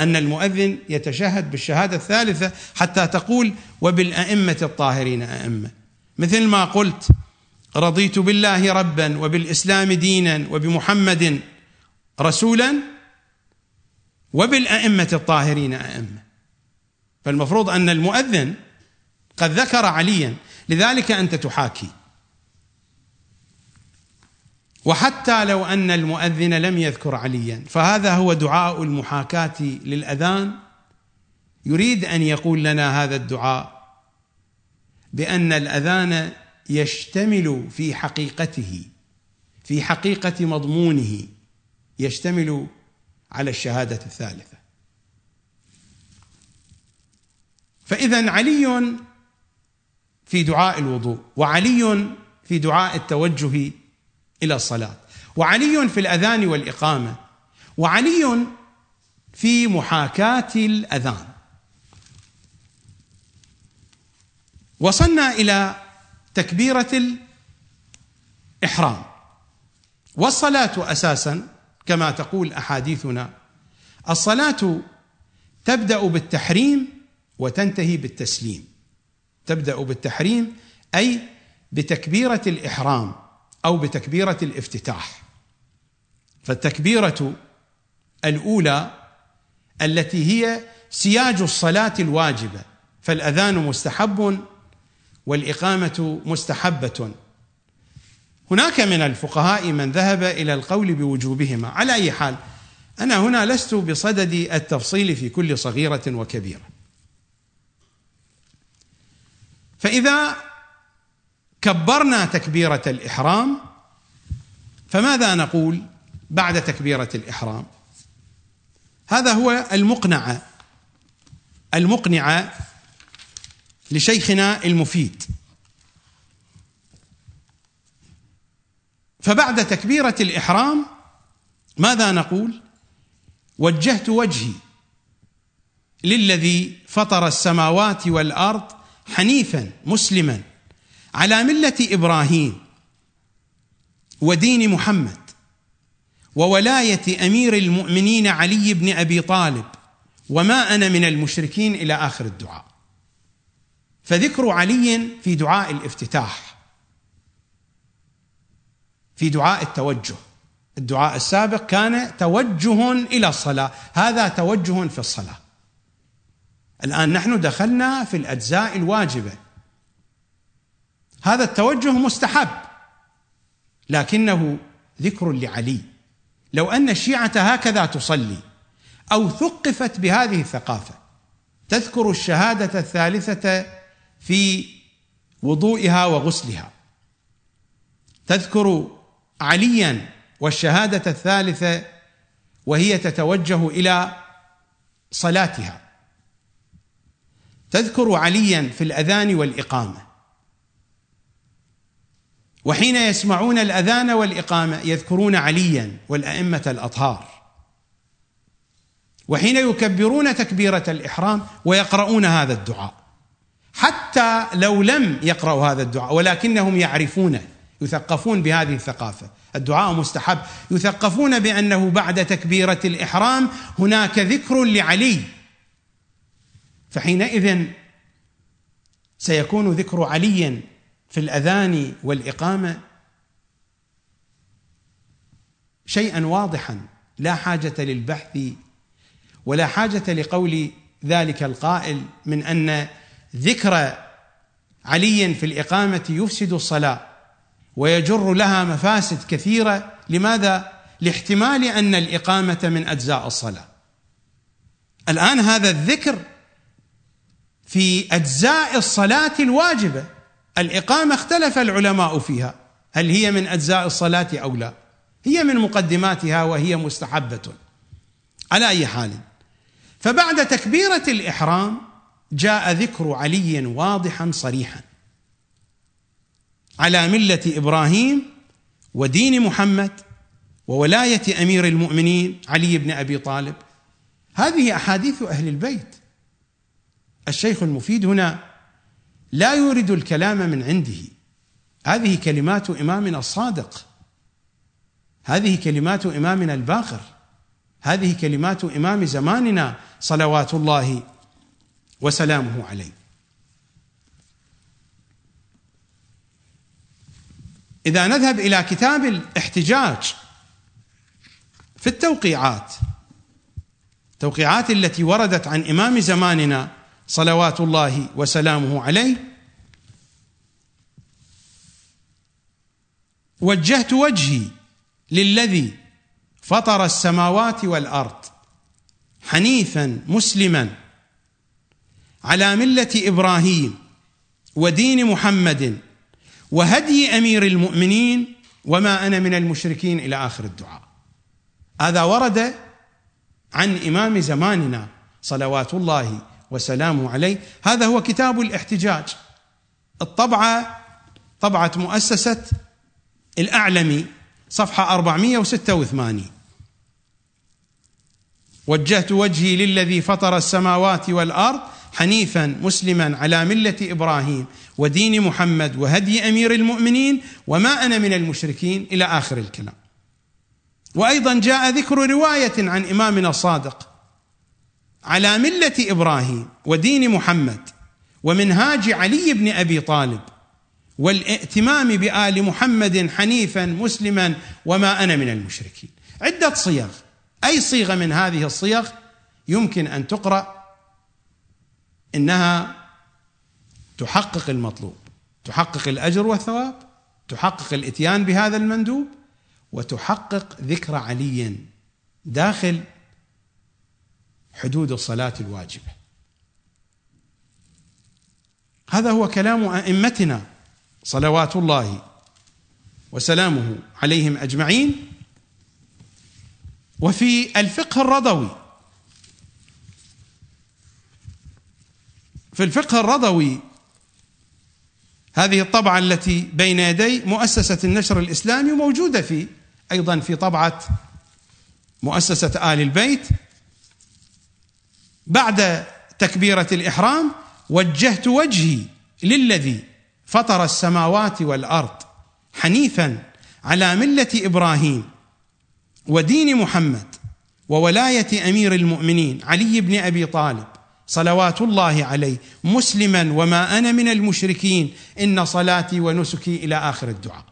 أن المؤذن يتشهد بالشهادة الثالثة حتى تقول وبالأئمة الطاهرين أئمة، مثل ما قلت رضيت بالله ربا وبالإسلام دينا وبمحمد رسولا وبالأئمة الطاهرين أئمة. فالمفروض أن المؤذن قد ذكر عليا، لذلك أنت تحاكي. وحتى لو أن المؤذن لم يذكر عليا، فهذا هو دعاء المحاكاة للأذان، يريد أن يقول لنا هذا الدعاء بأن الأذان يشتمل في حقيقته، في حقيقة مضمونه، يشتمل على الشهادة الثالثة. فإذن علي في دعاء الوضوء، وعلي في دعاء التوجه إلى الصلاة، وعلي في الأذان والإقامة، وعلي في محاكاة الأذان. وصلنا إلى تكبيرة الإحرام. والصلاة أساسا كما تقول أحاديثنا، الصلاة تبدأ بالتحريم وتنتهي بالتسليم. تبدأ بالتحريم أي بتكبيرة الإحرام أو بتكبيرة الافتتاح. فالتكبيرة الأولى التي هي سياج الصلاة الواجبة، فالأذان مستحب والإقامة مستحبة. هناك من الفقهاء من ذهب إلى القول بوجوبهما، على أي حال أنا هنا لست بصدد التفصيل في كل صغيرة وكبيرة. فإذا كبرنا تكبيرة الإحرام فماذا نقول بعد تكبيرة الإحرام؟ هذا هو المقنعة، المقنعة لشيخنا المفيد. فبعد تكبيرة الإحرام ماذا نقول؟ وجهت وجهي للذي فطر السماوات والأرض حنيفا مسلما على ملة إبراهيم ودين محمد وولاية أمير المؤمنين علي بن أبي طالب وما أنا من المشركين إلى آخر الدعاء. فذكر علي في دعاء الافتتاح، في دعاء التوجه. الدعاء السابق كان توجه إلى الصلاة، هذا توجه في الصلاة. الآن نحن دخلنا في الأجزاء الواجبة. هذا التوجه مستحب، لكنه ذكر لعلي. لو أن الشيعة هكذا تصلي أو ثقفت بهذه الثقافة، تذكر الشهادة الثالثة في وضوئها وغسلها، تذكر عليا والشهادة الثالثة وهي تتوجه إلى صلاتها، تذكر عليا في الأذان والإقامة، وحين يسمعون الأذان والإقامة يذكرون عليا والأئمة الأطهار، وحين يكبرون تكبيرة الإحرام ويقرؤون هذا الدعاء، حتى لو لم يقرأوا هذا الدعاء ولكنهم يعرفونه، يثقفون بهذه الثقافة. الدعاء مستحب، يثقفون بأنه بعد تكبيرة الإحرام هناك ذكر لعلي، فحينئذ سيكون ذكر علي في الأذان والإقامة شيئا واضحا، لا حاجة للبحث ولا حاجة لقول ذلك القائل من أن ذكر علي في الإقامة يفسد الصلاة ويجر لها مفاسد كثيرة. لماذا؟ لاحتمال أن الإقامة من أجزاء الصلاة. الآن هذا الذكر في أجزاء الصلاة الواجبة، الإقامة اختلف العلماء فيها هل هي من أجزاء الصلاة أو لا، هي من مقدماتها وهي مستحبة. على أي حال، فبعد تكبيرة الإحرام جاء ذكر علي واضحا صريحا على ملة إبراهيم ودين محمد وولاية أمير المؤمنين علي بن أبي طالب. هذه أحاديث أهل البيت. الشيخ المفيد هنا لا يورد الكلام من عنده، هذه كلمات إمامنا الصادق، هذه كلمات إمامنا الباقر، هذه كلمات إمام زماننا صلوات الله وسلامه عليه. إذا نذهب إلى كتاب الاحتجاج في التوقيعات، التوقيعات التي وردت عن إمام زماننا صلوات الله وسلامه عليه، وجهت وجهي للذي فطر السماوات والأرض حنيفا مسلما على ملة إبراهيم ودين محمد وهدي أمير المؤمنين وما أنا من المشركين إلى آخر الدعاء. هذا ورد عن إمام زماننا صلوات الله وسلامه عليه. هذا هو كتاب الاحتجاج، الطبعة طبعة مؤسسة الأعلمي، صفحة 486. وجهت وجهي للذي فطر السماوات والأرض حنيفا مسلما على ملة إبراهيم ودين محمد وهدي أمير المؤمنين وما أنا من المشركين إلى آخر الكلام. وأيضا جاء ذكر رواية عن إمامنا الصادق على ملة إبراهيم ودين محمد ومنهاج علي بن أبي طالب والائتمام بآل محمد حنيفا مسلما وما أنا من المشركين. عدة صيغ، أي صيغة من هذه الصيغ يمكن أن تقرأ، إنها تحقق المطلوب، تحقق الأجر والثواب، تحقق الإتيان بهذا المندوب، وتحقق ذكر علي داخل حدود الصلاة الواجبة. هذا هو كلام أئمتنا صلوات الله وسلامه عليهم أجمعين. وفي الفقه الرضوي، في الفقه الرضوي هذه الطبعة التي بين يدي مؤسسة النشر الإسلامي، موجودة في أيضا في طبعة مؤسسة آل البيت، بعد تكبيرة الإحرام وجهت وجهي للذي فطر السماوات والأرض حنيفا على ملة إبراهيم ودين محمد وولاية أمير المؤمنين علي بن أبي طالب صلوات الله عليه مسلما وما أنا من المشركين إن صلاتي ونسكي إلى آخر الدعاء.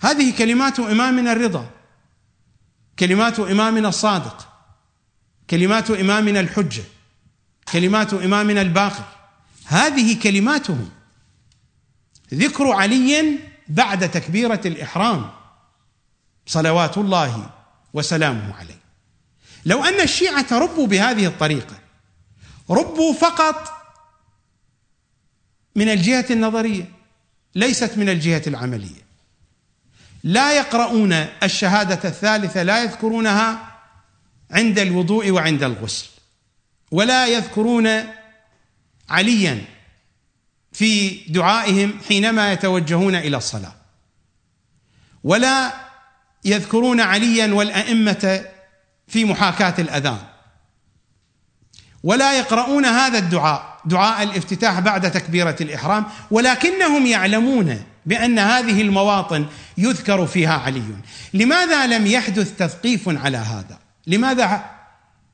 هذه كلمات إمامنا الرضا، كلمات إمامنا الصادق، كلمات إمامنا الحجة، كلمات إمامنا الباقر، هذه كلماتهم: ذكر علي بعد تكبيرة الإحرام صلوات الله وسلامه عليه. لو أن الشيعة ربوا بهذه الطريقة، ربوا فقط من الجهة النظرية ليست من الجهة العملية، لا يقرؤون الشهادة الثالثة، لا يذكرونها عند الوضوء وعند الغسل، ولا يذكرون عليا في دعائهم حينما يتوجهون إلى الصلاة، ولا يذكرون عليا والأئمة في محاكاة الأذان، ولا يقرؤون هذا الدعاء، دعاء الافتتاح بعد تكبيرة الإحرام، ولكنهم يعلمون بأن هذه المواطن يذكر فيها علي. لماذا لم يحدث تثقيف على هذا؟ لماذا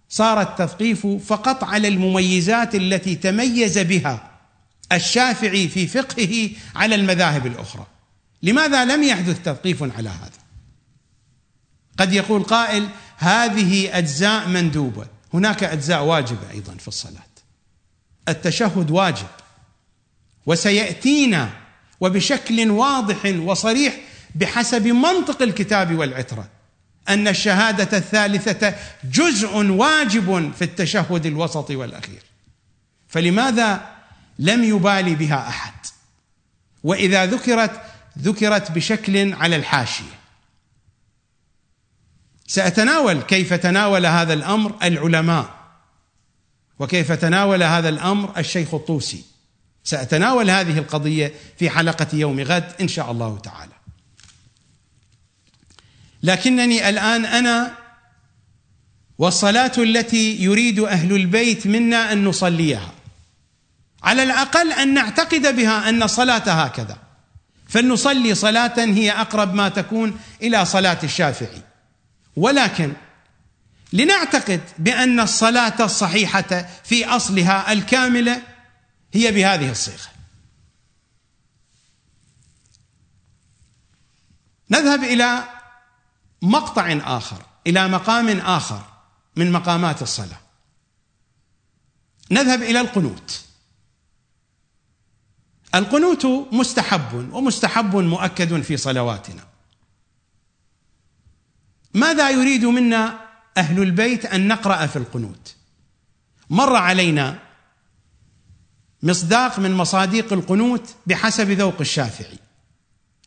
صار التثقيف فقط على المميزات التي تميز بها الشافعي في فقهه على المذاهب الأخرى؟ لماذا لم يحدث تثقيف على هذا؟ قد يقول قائل: هذه أجزاء مندوبة. هناك أجزاء واجبة أيضا في الصلاة، التشهد واجب، وسيأتينا وبشكل واضح وصريح بحسب منطق الكتاب والعترة أن الشهادة الثالثة جزء واجب في التشهد الوسطي والأخير، فلماذا لم يبالي بها أحد؟ وإذا ذكرت بشكل على الحاشية. سأتناول كيف تناول هذا الأمر العلماء، وكيف تناول هذا الأمر الشيخ الطوسي. سأتناول هذه القضية في حلقة يوم غد إن شاء الله تعالى. لكنني الآن أنا والصلاة التي يريد أهل البيت منا أن نصليها، على الأقل أن نعتقد بها أن الصلاة هكذا، فلنصلي صلاة هي أقرب ما تكون إلى صلاة الشافعي، ولكن لنعتقد بأن الصلاة الصحيحة في أصلها الكاملة هي بهذه الصيغة. نذهب إلى مقطع آخر، إلى مقام آخر من مقامات الصلاة. نذهب إلى القنوت. القنوت مستحب، ومستحب مؤكد في صلواتنا. ماذا يريد منا أهل البيت أن نقرأ في القنوت؟ مر علينا مصداق من مصادق القنوت بحسب ذوق الشافعي،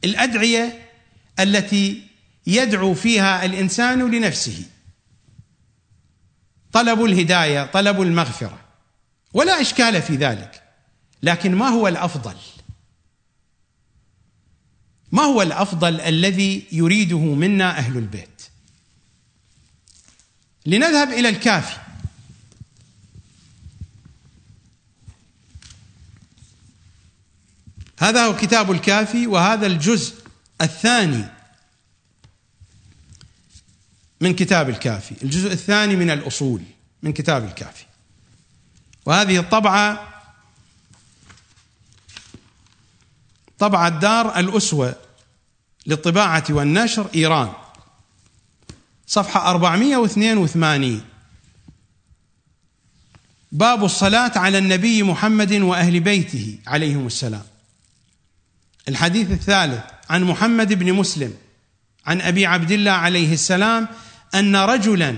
الأدعية التي يدعو فيها الإنسان لنفسه، طلب الهداية، طلب المغفرة، ولا إشكال في ذلك، لكن ما هو الأفضل؟ ما هو الأفضل الذي يريده منا أهل البيت؟ لنذهب إلى الكافي. هذا هو كتاب الكافي، وهذا الجزء الثاني من كتاب الكافي، الجزء الثاني من الأصول من كتاب الكافي، وهذه الطبعة طبعة دار الأسوة للطباعة والنشر إيران، صفحة 482، باب الصلاة على النبي محمد وأهل بيته عليهم السلام. الحديث الثالث عن محمد بن مسلم عن أبي عبد الله عليه السلام أن رجلا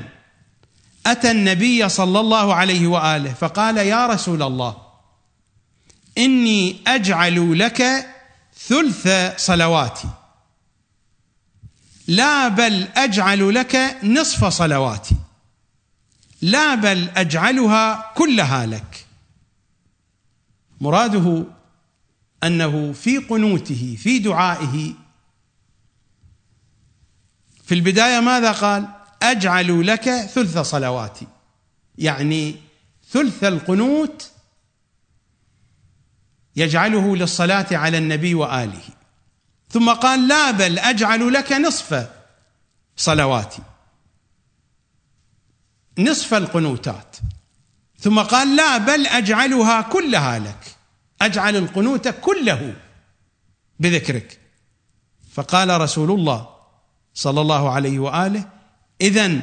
أتى النبي صلى الله عليه وآله فقال: يا رسول الله، إني أجعل لك ثلث صلواتي، لا بل أجعل لك نصف صلواتي، لا بل أجعلها كلها لك. مراده أنه في قنوته، في دعائه، في البداية ماذا قال؟ أجعل لك ثلث صلواتي، يعني ثلث القنوت يجعله للصلاة على النبي وآله. ثم قال: لا بل أجعل لك نصف صلواتي، نصف القنوتات. ثم قال: لا بل أجعلها كلها لك، أجعل القنوت كله بذكرك. فقال رسول الله صلى الله عليه وآله: إذن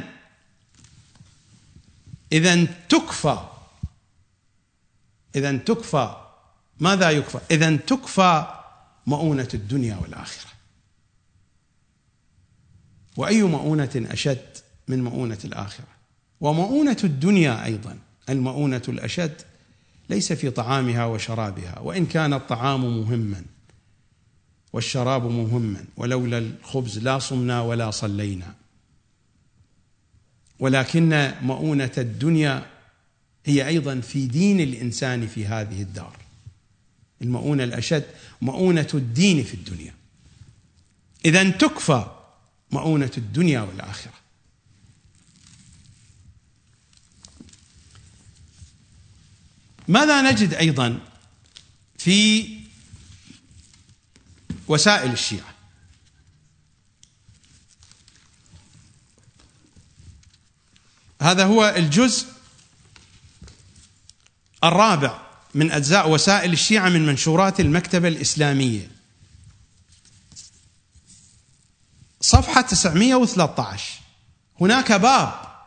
تكفى إذن تكفى ماذا يكفى؟ إذن تكفى مؤونة الدنيا والآخرة. وأي مؤونة أشد من مؤونة الآخرة؟ ومؤونة الدنيا أيضا، المؤونة الأشد ليس في طعامها وشرابها، وإن كان الطعام مهما والشراب مهما، ولولا الخبز لا صمنا ولا صلينا، ولكن مؤونة الدنيا هي أيضا في دين الإنسان في هذه الدار. المؤونة الأشد مؤونة الدين في الدنيا. إذن تكفى مؤونة الدنيا والآخرة. ماذا نجد أيضا في وسائل الشيعة؟ هذا هو الجزء الرابع من أجزاء وسائل الشيعة من منشورات المكتبة الإسلامية، صفحة 913. هناك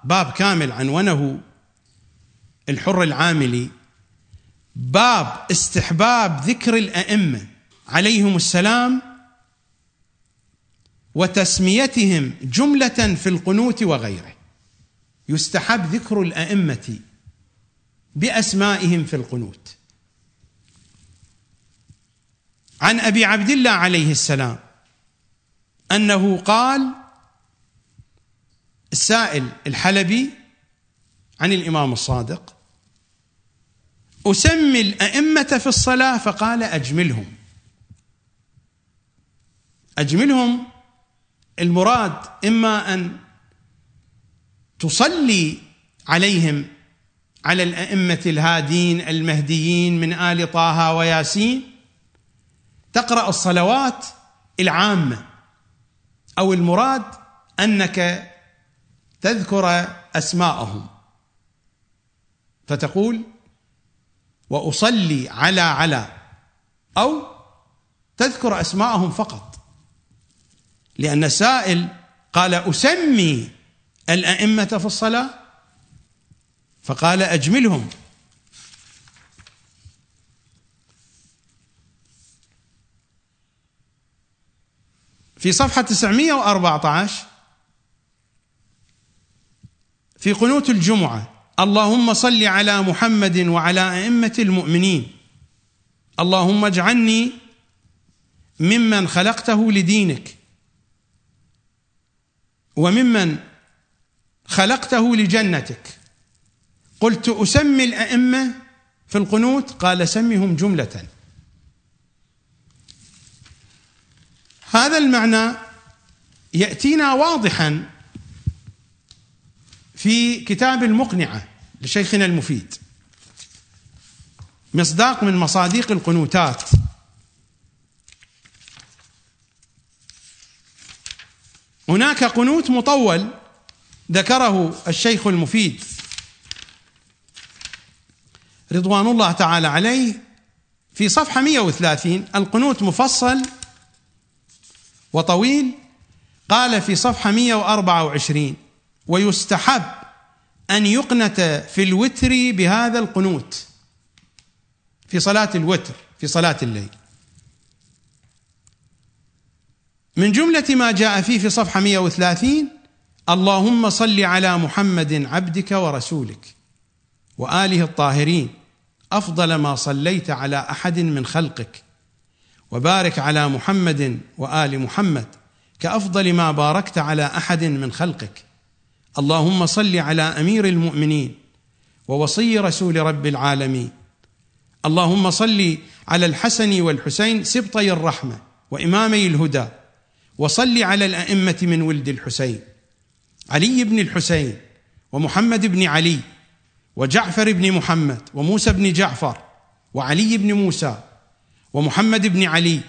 باب كامل عنوانه الحر العاملي، باب استحباب ذكر الأئمة عليهم السلام وتسميتهم جملة في القنوت وغيره. يستحب ذكر الأئمة بأسمائهم في القنوت. عن أبي عبد الله عليه السلام أنه قال، السائل الحلبي عن الإمام الصادق: أسمي الأئمة في الصلاة؟ فقال: أجملهم. أجملهم المراد إما أن تصلي عليهم، على الأئمة الهادين المهديين من آل طه وياسين، تقرأ الصلوات العامة، أو المراد أنك تذكر أسماءهم فتقول: وأصلي على، أو تذكر أسماءهم فقط، لأن السائل قال: أسمي الأئمة في الصلاة؟ فقال: أجملهم. في صفحة 914 في قنوت الجمعة: اللهم صل على محمد وعلى أئمة المؤمنين، اللهم اجعلني ممن خلقته لدينك، وممن خلقته لجنتك. قلت: أسمي الأئمة في القنوت؟ قال: سمهم جملة. هذا المعنى يأتينا واضحا في كتاب المقنعة لشيخنا المفيد، مصداق من مصادق القنوتات، هناك قنوت مطول ذكره الشيخ المفيد رضوان الله تعالى عليه في صفحة 130، القنوت مفصل وطويل. قال في صفحة 124: ويستحب أن يقنت في الوتر بهذا القنوت، في صلاة الوتر، في صلاة الليل. من جملة ما جاء فيه في صفحة 130: اللهم صل على محمد عبدك ورسولك وآله الطاهرين، أفضل ما صليت على أحد من خلقك، وبارك على محمد وآل محمد كأفضل ما باركت على أحد من خلقك، اللهم صل على أمير المؤمنين ووصي رسول رب العالمين، اللهم صل على الحسن والحسين سبطي الرحمة وإمامي الهدى، وصل على الأئمة من ولد الحسين، علي بن الحسين ومحمد بن علي وجعفر بن محمد وموسى بن جعفر وعلي بن موسى ومحمد بن علي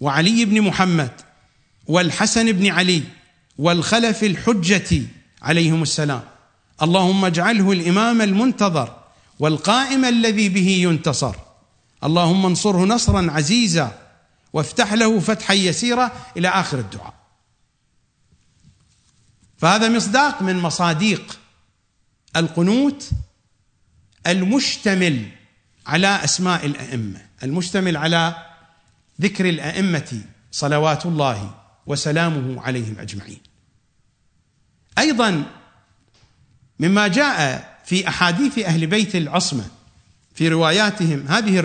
وعلي بن محمد والحسن بن علي والخلف الحجة عليهم السلام، اللهم اجعله الإمام المنتظر والقائم الذي به ينتصر، اللهم انصره نصرا عزيزا وافتح له فتحا يسيرا، إلى آخر الدعاء. فهذا مصداق من مصاديق القنوت المشتمل على أسماء الأئمة المشتمل على ذكر الأئمة صلوات الله وسلامه عليهم أجمعين. أيضا مما جاء في أحاديث أهل بيت العصمة في رواياتهم هذه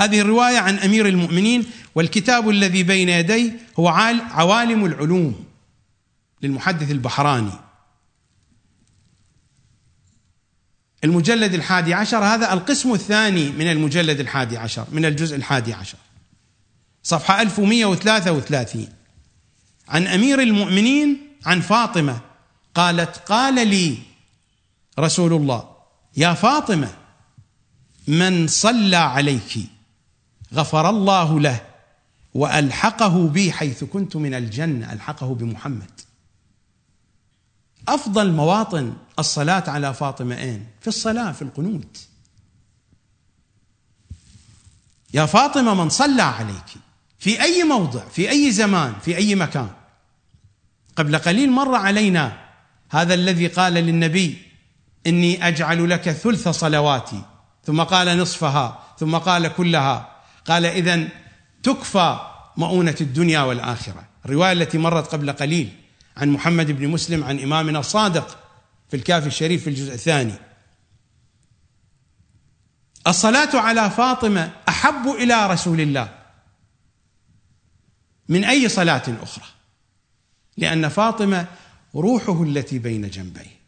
الرواية عن أمير المؤمنين: والكتاب الذي بين يديه هو عوالم العلوم للمحدث البحراني، المجلد 11، هذا القسم الثاني من المجلد 11 من الجزء 11، صفحة 1133، عن أمير المؤمنين عن فاطمة قالت: قال لي رسول الله: يا فاطمة، من صلى عليك غفر الله له وألحقه بي حيث كنت من الجنة، ألحقه بمحمد. أفضل مواطن الصلاة على فاطمة أين؟ في الصلاة، في القنوت. يا فاطمة، من صلى عليك، في أي موضع، في أي زمان، في أي مكان. قبل قليل مر علينا هذا الذي قال للنبي: إني أجعل لك ثلث صلواتي، ثم قال نصفها، ثم قال كلها، قال: إذن تكفى مؤونة الدنيا والآخرة. الرواية التي مرت قبل قليل عن محمد بن مسلم عن إمامنا الصادق في الكافي الشريف في الجزء 2. الصلاة على فاطمة أحب إلى رسول الله من أي صلاة أخرى، لأن فاطمة روحه التي بين جنبيه.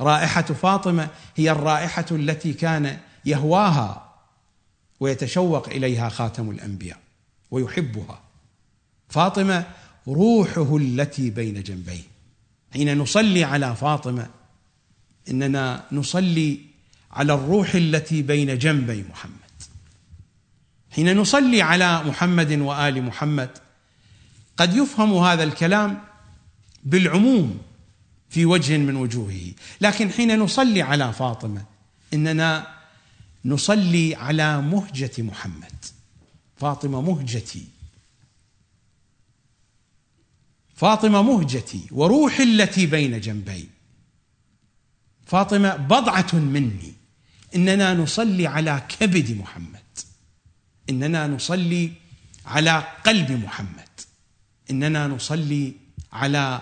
رائحة فاطمة هي الرائحة التي كان يهواها ويتشوق إليها خاتم الأنبياء ويحبها. فاطمة روحه التي بين جنبيه. حين نصلي على فاطمة إننا نصلي على الروح التي بين جنبي محمد. حين نصلي على محمد وآل محمد، قد يفهم هذا الكلام بالعموم في وجه من وجوهه، لكن حين نصلي على فاطمة إننا نصلي على مهجة محمد. فاطمة مهجتي، فاطمة مهجتي وروحي التي بين جنبي، فاطمة بضعة مني. إننا نصلي على كبد محمد، إننا نصلي على قلب محمد، إننا نصلي على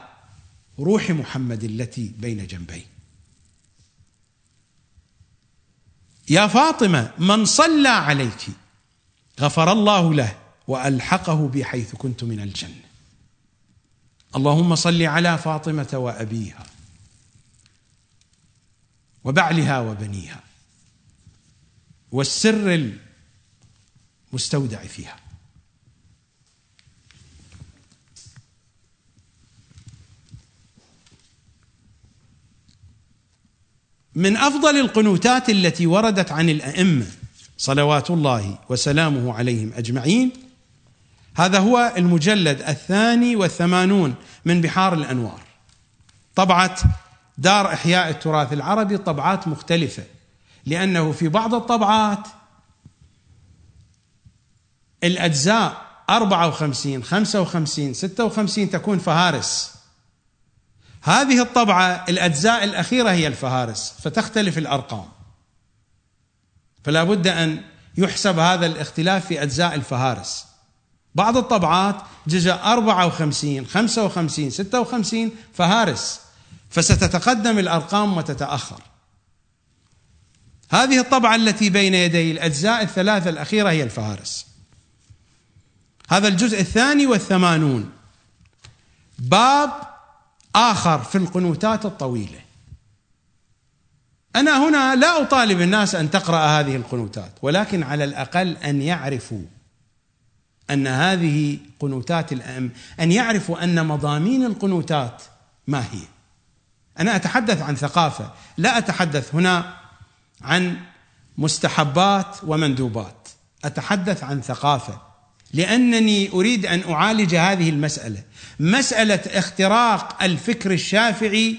روح محمد التي بين جنبي. يا فاطمة، من صلى عليك غفر الله له وألحقه بحيث كنت من الجنة. اللهم صل على فاطمة وأبيها وبعلها وبنيها والسر المستودع فيها. من أفضل القنوتات التي وردت عن الأئمة صلوات الله وسلامه عليهم أجمعين هذا هو المجلد 82 من بحار الأنوار، طبعة دار إحياء التراث العربي، طبعات مختلفة، لأنه في بعض الطبعات الأجزاء 54 55 56 تكون فهارس. هذه الطبعة الأجزاء الأخيرة هي الفهارس، فتختلف الأرقام، فلا بد أن يحسب هذا الاختلاف في أجزاء الفهارس. بعض الطبعات جزء 54 55 56 فهارس، فستتقدم الأرقام وتتأخر. هذه الطبعة التي بين يدي الأجزاء الثلاثة الأخيرة هي الفهارس. هذا الجزء 82، باب آخر في القنوتات الطويلة. أنا هنا لا أطالب الناس أن تقرأ هذه القنوتات، ولكن على الأقل أن يعرفوا أن هذه قنوتات الأئمة، أن يعرفوا أن مضامين القنوتات ما هي. أنا أتحدث عن ثقافة، لا أتحدث هنا عن مستحبات ومندوبات، أتحدث عن ثقافة، لأنني أريد أن أعالج هذه المسألة، مسألة اختراق الفكر الشافعي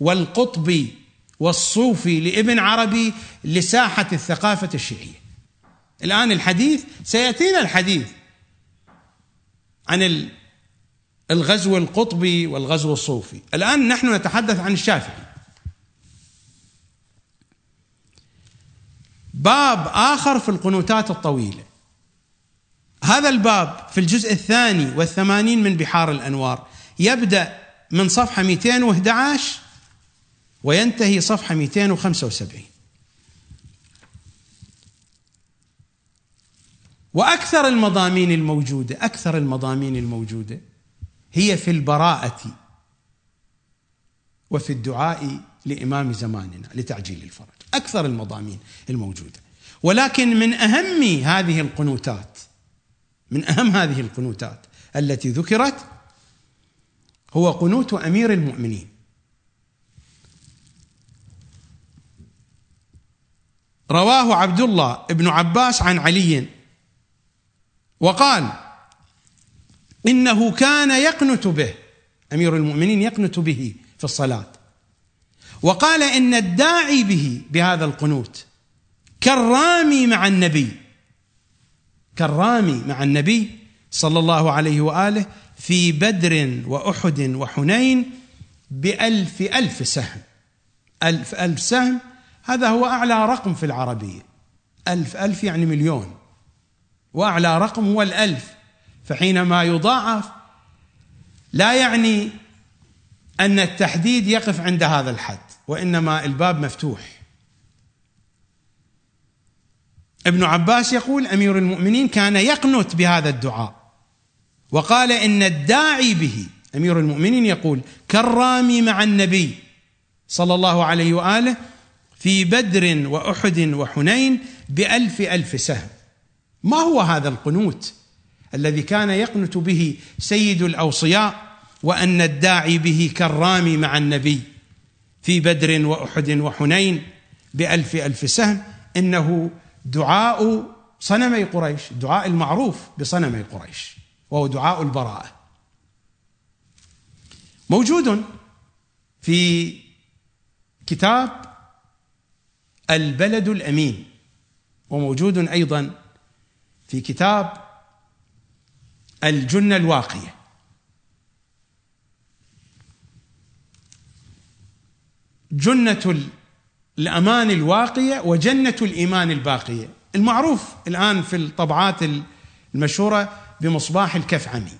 والقطبي والصوفي لابن عربي لساحة الثقافة الشيعية. الآن الحديث سيأتينا الحديث عن الغزو القطبي والغزو الصوفي، الآن نحن نتحدث عن الشافعي. باب آخر في القنوتات الطويلة. هذا الباب في الجزء 82 من بحار الأنوار يبدأ من صفحة 211 وينتهي صفحة 275. وأكثر المضامين الموجودة هي في البراءة وفي الدعاء لإمام زماننا لتعجيل الفرج، أكثر المضامين الموجودة. ولكن من أهم هذه القنوتات التي ذكرت هو قنوت أمير المؤمنين رواه عبد الله بن عباس عن علي وقال إنه كان يقنت به، أمير المؤمنين يقنت به في الصلاة، وقال إن الداعي به بهذا القنوت كالرامي مع النبي صلى الله عليه وآله في بدر وأحد وحنين ب1000 سهم. 1000 سهم هذا هو أعلى رقم في العربية، 1000 يعني مليون، وأعلى رقم هو 1000. فحينما يضاعف لا يعني أن التحديد يقف عند هذا الحد، وإنما الباب مفتوح. ابن عباس يقول أمير المؤمنين كان يقنت بهذا الدعاء وقال إن الداعي به، أمير المؤمنين يقول، كالرامي مع النبي صلى الله عليه وآله في بدر وأحد وحنين ب1000 سهم. ما هو هذا القنوت الذي كان يقنت به سيد الأوصياء وأن الداعي به كالرامي مع النبي في بدر وأحد وحنين ب1000 سهم؟ إنه دعاء صنمي قريش، دعاء المعروف بصنمي قريش، وهو دعاء البراءة، موجود في كتاب البلد الأمين، وموجود أيضا في كتاب الجنة الواقية. جنة الأمان الواقية وجنة الإيمان الباقية، المعروف الآن في الطبعات المشهورة بمصباح الكفعمي،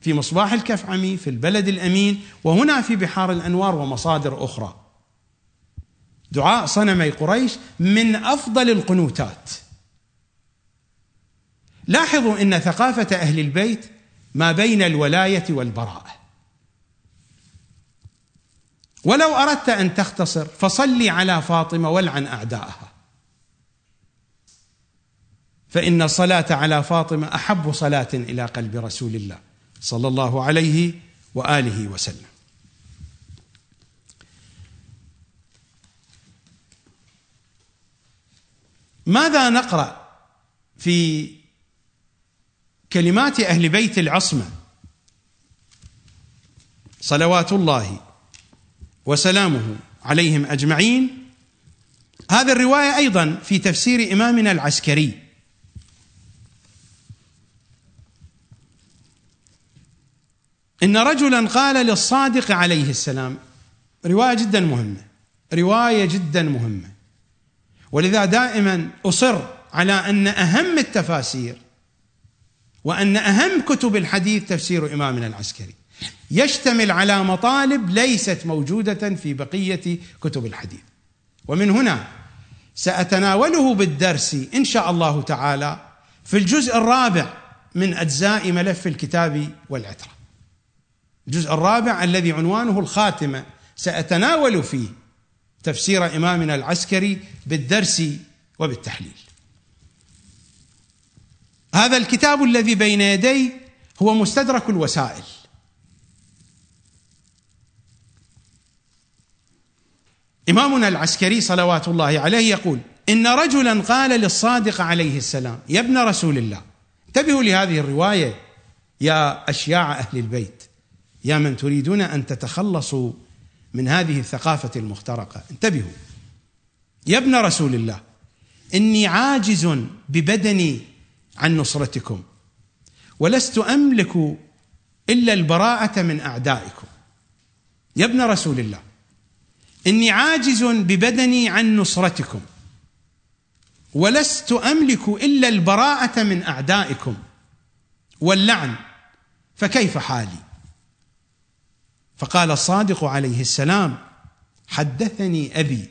في مصباح الكفعمي، في البلد الأمين، وهنا في بحار الأنوار ومصادر أخرى. دعاء صنمي قريش من أفضل القنوتات. لاحظوا إن ثقافة أهل البيت ما بين الولاية والبراءة. ولو أردت أن تختصر فصلي على فاطمة والعن أعداءها، فإن الصلاة على فاطمة أحب صلاة إلى قلب رسول الله صلى الله عليه وآله وسلم. ماذا نقرأ في كلمات أهل بيت العصمة صلوات الله وسلامه عليهم أجمعين؟ هذه الرواية أيضا في تفسير إمامنا العسكري، إن رجلا قال للصادق عليه السلام، رواية جدا مهمة، ولذا دائما أصر على أن أهم التفاسير وأن أهم كتب الحديث تفسير إمامنا العسكري، يشتمل على مطالب ليست موجودة في بقية كتب الحديث، ومن هنا سأتناوله بالدرس إن شاء الله تعالى في الجزء الرابع من أجزاء ملف الكتاب والعترة. الجزء الرابع الذي عنوانه الخاتمة، سأتناول فيه تفسير إمامنا العسكري بالدرس وبالتحليل. هذا الكتاب الذي بين يدي هو مستدرك الوسائل، إمامنا العسكري صلوات الله عليه يقول إن رجلا قال للصادق عليه السلام، يا ابن رسول الله، انتبهوا لهذه الرواية يا أشياع أهل البيت، يا من تريدون أن تتخلصوا من هذه الثقافة المخترقة، انتبهوا، يا ابن رسول الله، إني عاجز ببدني عن نصرتكم، ولست أملك إلا البراءة من أعدائكم. يا ابن رسول الله، إني عاجز ببدني عن نصرتكم ولست أملك إلا البراءة من أعدائكم واللعن، فكيف حالي؟ فقال الصادق عليه السلام: حدثني أبي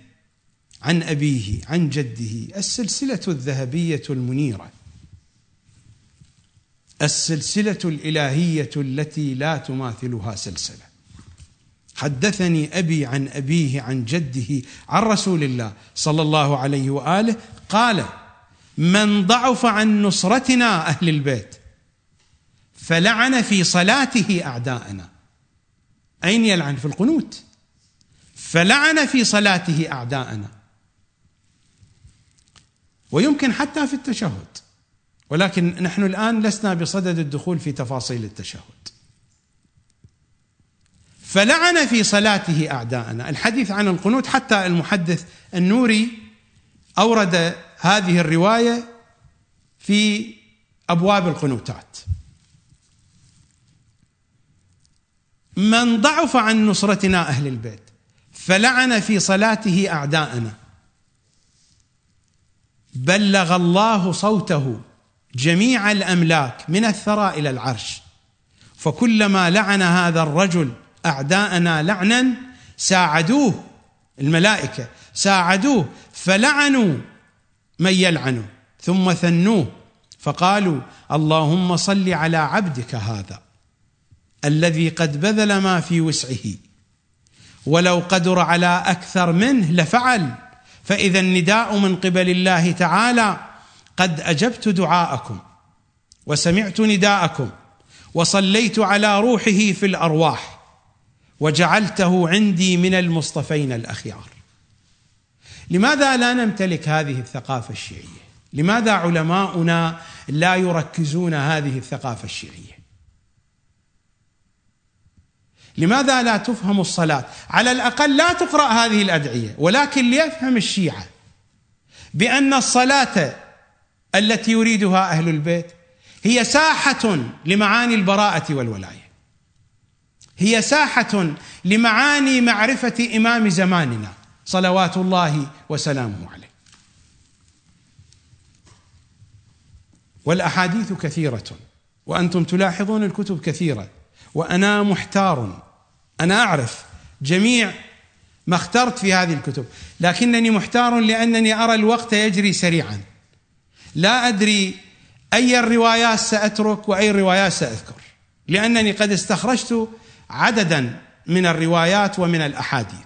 عن أبيه عن جده السلسلة الذهبية المنيرة، السلسلة الإلهية التي لا تماثلها سلسلة. حدثني أبي عن أبيه عن جده عن رسول الله صلى الله عليه وآله قال: من ضعف عن نصرتنا أهل البيت فلعن في صلاته أعداءنا. أين يلعن؟ في القنوت. فلعن في صلاته أعداءنا، ويمكن حتى في التشهد، ولكن نحن الآن لسنا بصدد الدخول في تفاصيل التشهد. فلعن في صلاته أعداءنا، الحديث عن القنوت. حتى المحدث النوري أورد هذه الرواية في أبواب القنوتات. من ضعف عن نصرتنا أهل البيت فلعن في صلاته أعداءنا، بلغ الله صوته جميع الأملاك من الثرى إلى العرش، فكلما لعن هذا الرجل أعداءنا لعنا ساعدوه الملائكة، ساعدوه فلعنوا من يلعنوا ثم ثنوه فقالوا: اللهم صل على عبدك هذا الذي قد بذل ما في وسعه، ولو قدر على أكثر منه لفعل، فإذا النداء من قبل الله تعالى: قد أجبت دعاءكم وسمعت نداءكم وصليت على روحه في الأرواح وجعلته عندي من المصطفين الأخيار. لماذا لا نمتلك هذه الثقافة الشيعية؟ لماذا علماؤنا لا يركزون هذه الثقافة الشيعية؟ لماذا لا تفهم الصلاة؟ على الأقل لا تقرأ هذه الأدعية، ولكن ليفهم الشيعة بأن الصلاة التي يريدها أهل البيت هي ساحة لمعاني البراءة والولاية، هي ساحة لمعاني معرفة إمام زماننا صلوات الله وسلامه عليه. والأحاديث كثيرة، وأنتم تلاحظون الكتب كثيرة، وأنا محتار، أنا أعرف جميع ما اخترت في هذه الكتب، لكنني محتار لأنني أرى الوقت يجري سريعا، لا أدري أي الروايات سأترك وأي الروايات سأذكر، لأنني قد استخرجت عددا من الروايات ومن الأحاديث.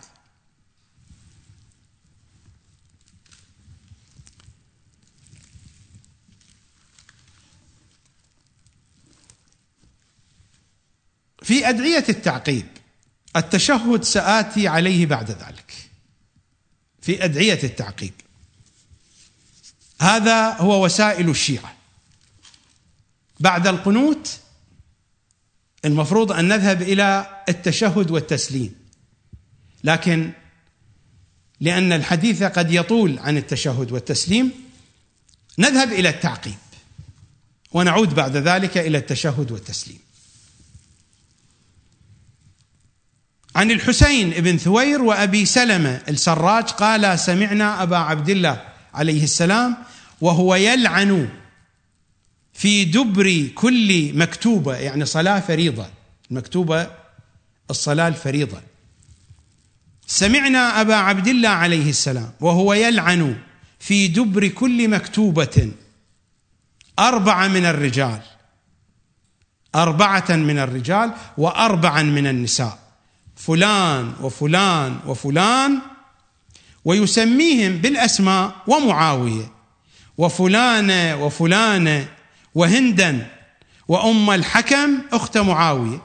في أدعية التعقيب، التشهد سآتي عليه بعد ذلك. في أدعية التعقيب، هذا هو وسائل الشيعة. بعد القنوت المفروض أن نذهب إلى التشهد والتسليم، لكن لأن الحديث قد يطول عن التشهد والتسليم نذهب إلى التعقيب، ونعود بعد ذلك إلى التشهد والتسليم. عن الحسين بن ثوير وأبي سلمة السراج قال: سمعنا أبا عبد الله عليه السلام وهو يلعن في دبر كل مكتوبة، يعني صلاة فريضة، المكتوبة الصلاة الفريضة. سمعنا أبا عبد الله عليه السلام وهو يلعن في دبر كل مكتوبة أربعة من الرجال وأربعا من النساء، فلان وفلان وفلان، ويسميهم بالأسماء: ومعاوية وفلانة وفلانة وهندا وأم الحكم أخت معاوية.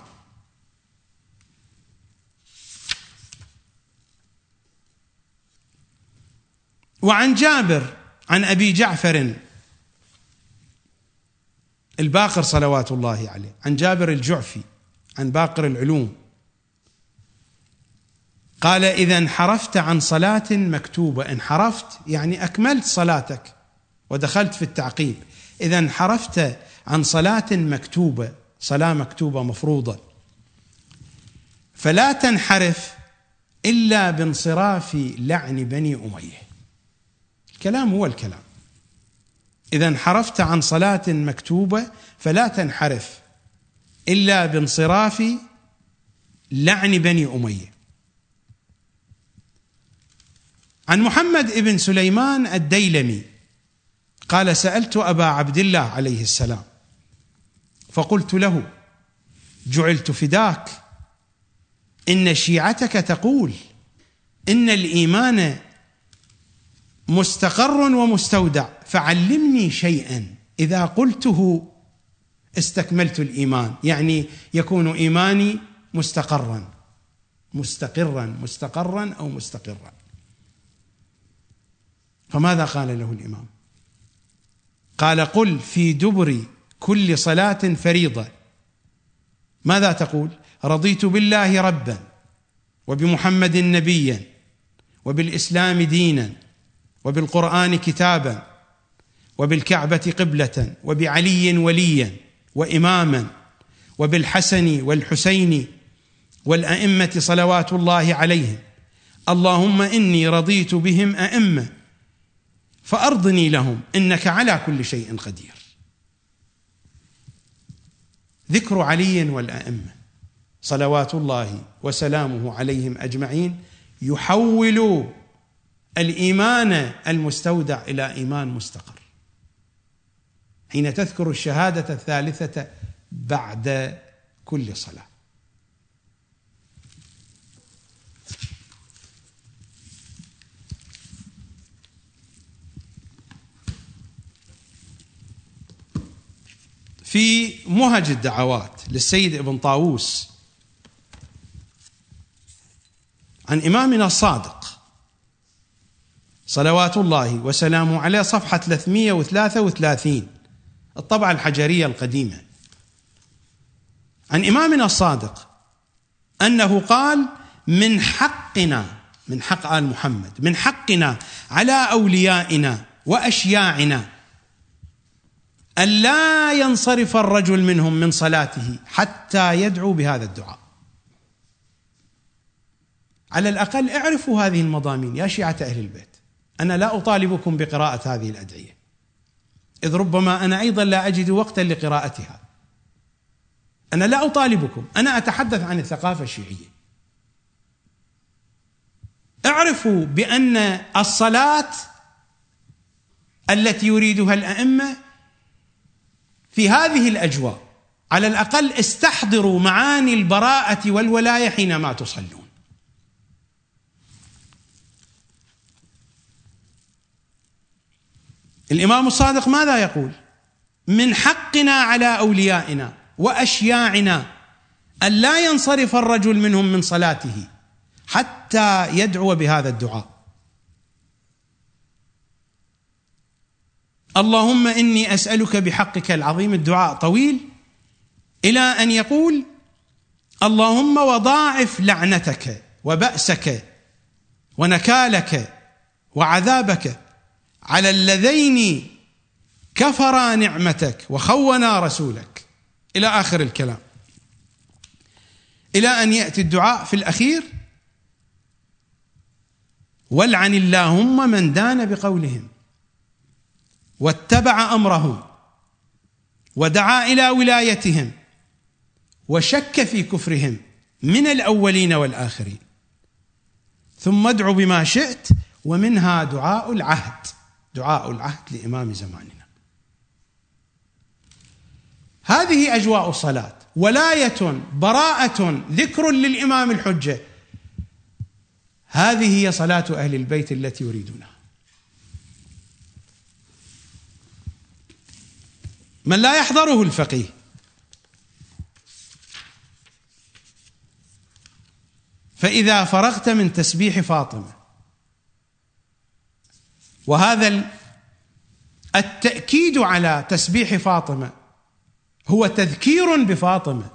وعن جابر عن أبي جعفر الباقر صلوات الله عليه، عن جابر الجعفي عن باقر العلوم قال: إذا انحرفت عن صلاة مكتوبة، انحرفت يعني أكملت صلاتك ودخلت في التعقيب، إذا انحرفت عن صلاة مكتوبة، صلاة مكتوبة مفروضة، فلا تنحرف إلا بانصراف لعن بني أمية. الكلام هو الكلام، إذا انحرفت عن صلاة مكتوبة فلا تنحرف إلا بانصراف لعن بني أمية. عن محمد بن سليمان الديلمي قال: سألت أبا عبد الله عليه السلام فقلت له: جعلت فداك، إن شيعتك تقول إن الإيمان مستقر ومستودع، فعلمني شيئا إذا قلته استكملت الإيمان، يعني يكون إيماني مستقرا. فماذا قال له الإمام؟ قال: قل في دبر كل صلاة فريضة ماذا تقول؟ رضيت بالله ربا وبمحمد نبيا وبالإسلام دينا وبالقرآن كتابا وبالكعبة قبلة وبعلي وليا وإماما وبالحسن والحسين والأئمة صلوات الله عليهم، اللهم إني رضيت بهم أئمة فأرضني لهم، إنك على كل شيء قدير. ذكر علي والأئمة صلوات الله وسلامه عليهم أجمعين يحول الإيمان المستودع إلى إيمان مستقر. حين تذكر الشهادة الثالثة بعد كل صلاة. في مهج الدعوات للسيد ابن طاووس عن إمامنا الصادق صلوات الله وسلامه عليه، صفحة 333، الطبعة الحجرية القديمة، عن إمامنا الصادق أنه قال: من حقنا على أوليائنا وأشياعنا ألا ينصرف الرجل منهم من صلاته حتى يدعو بهذا الدعاء. على الأقل اعرفوا هذه المضامين يا شيعة أهل البيت. أنا لا أطالبكم بقراءة هذه الأدعية، إذ ربما أنا أيضا لا أجد وقتا لقراءتها. أنا لا أطالبكم، أنا أتحدث عن الثقافة الشيعية. اعرفوا بأن الصلاة التي يريدها الأئمة في هذه الأجواء، على الأقل استحضروا معاني البراءة والولاية حينما تصلون. الإمام الصادق ماذا يقول؟ من حقنا على أوليائنا وأشياعنا ألا ينصرف الرجل منهم من صلاته حتى يدعو بهذا الدعاء، اللهم إني أسألك بحقك العظيم. الدعاء طويل، إلى أن يقول: اللهم وضاعف لعنتك وبأسك ونكالك وعذابك على الذين كفرا نعمتك وخونا رسولك، إلى آخر الكلام، إلى أن يأتي الدعاء في الأخير: والعن اللهم من دان بقولهم واتبع أمرهم ودعا إلى ولايتهم وشك في كفرهم من الأولين والآخرين، ثم ادعو بما شئت. ومنها دعاء العهد لإمام زماننا. هذه أجواء الصلاة، ولاية، براءة، ذكر للإمام الحجة. هذه هي صلاة أهل البيت التي يريدونها. من لا يحضره الفقيه فإذا فرغت من تسبيح فاطمة، وهذا التأكيد على تسبيح فاطمة هو تذكير بفاطمة،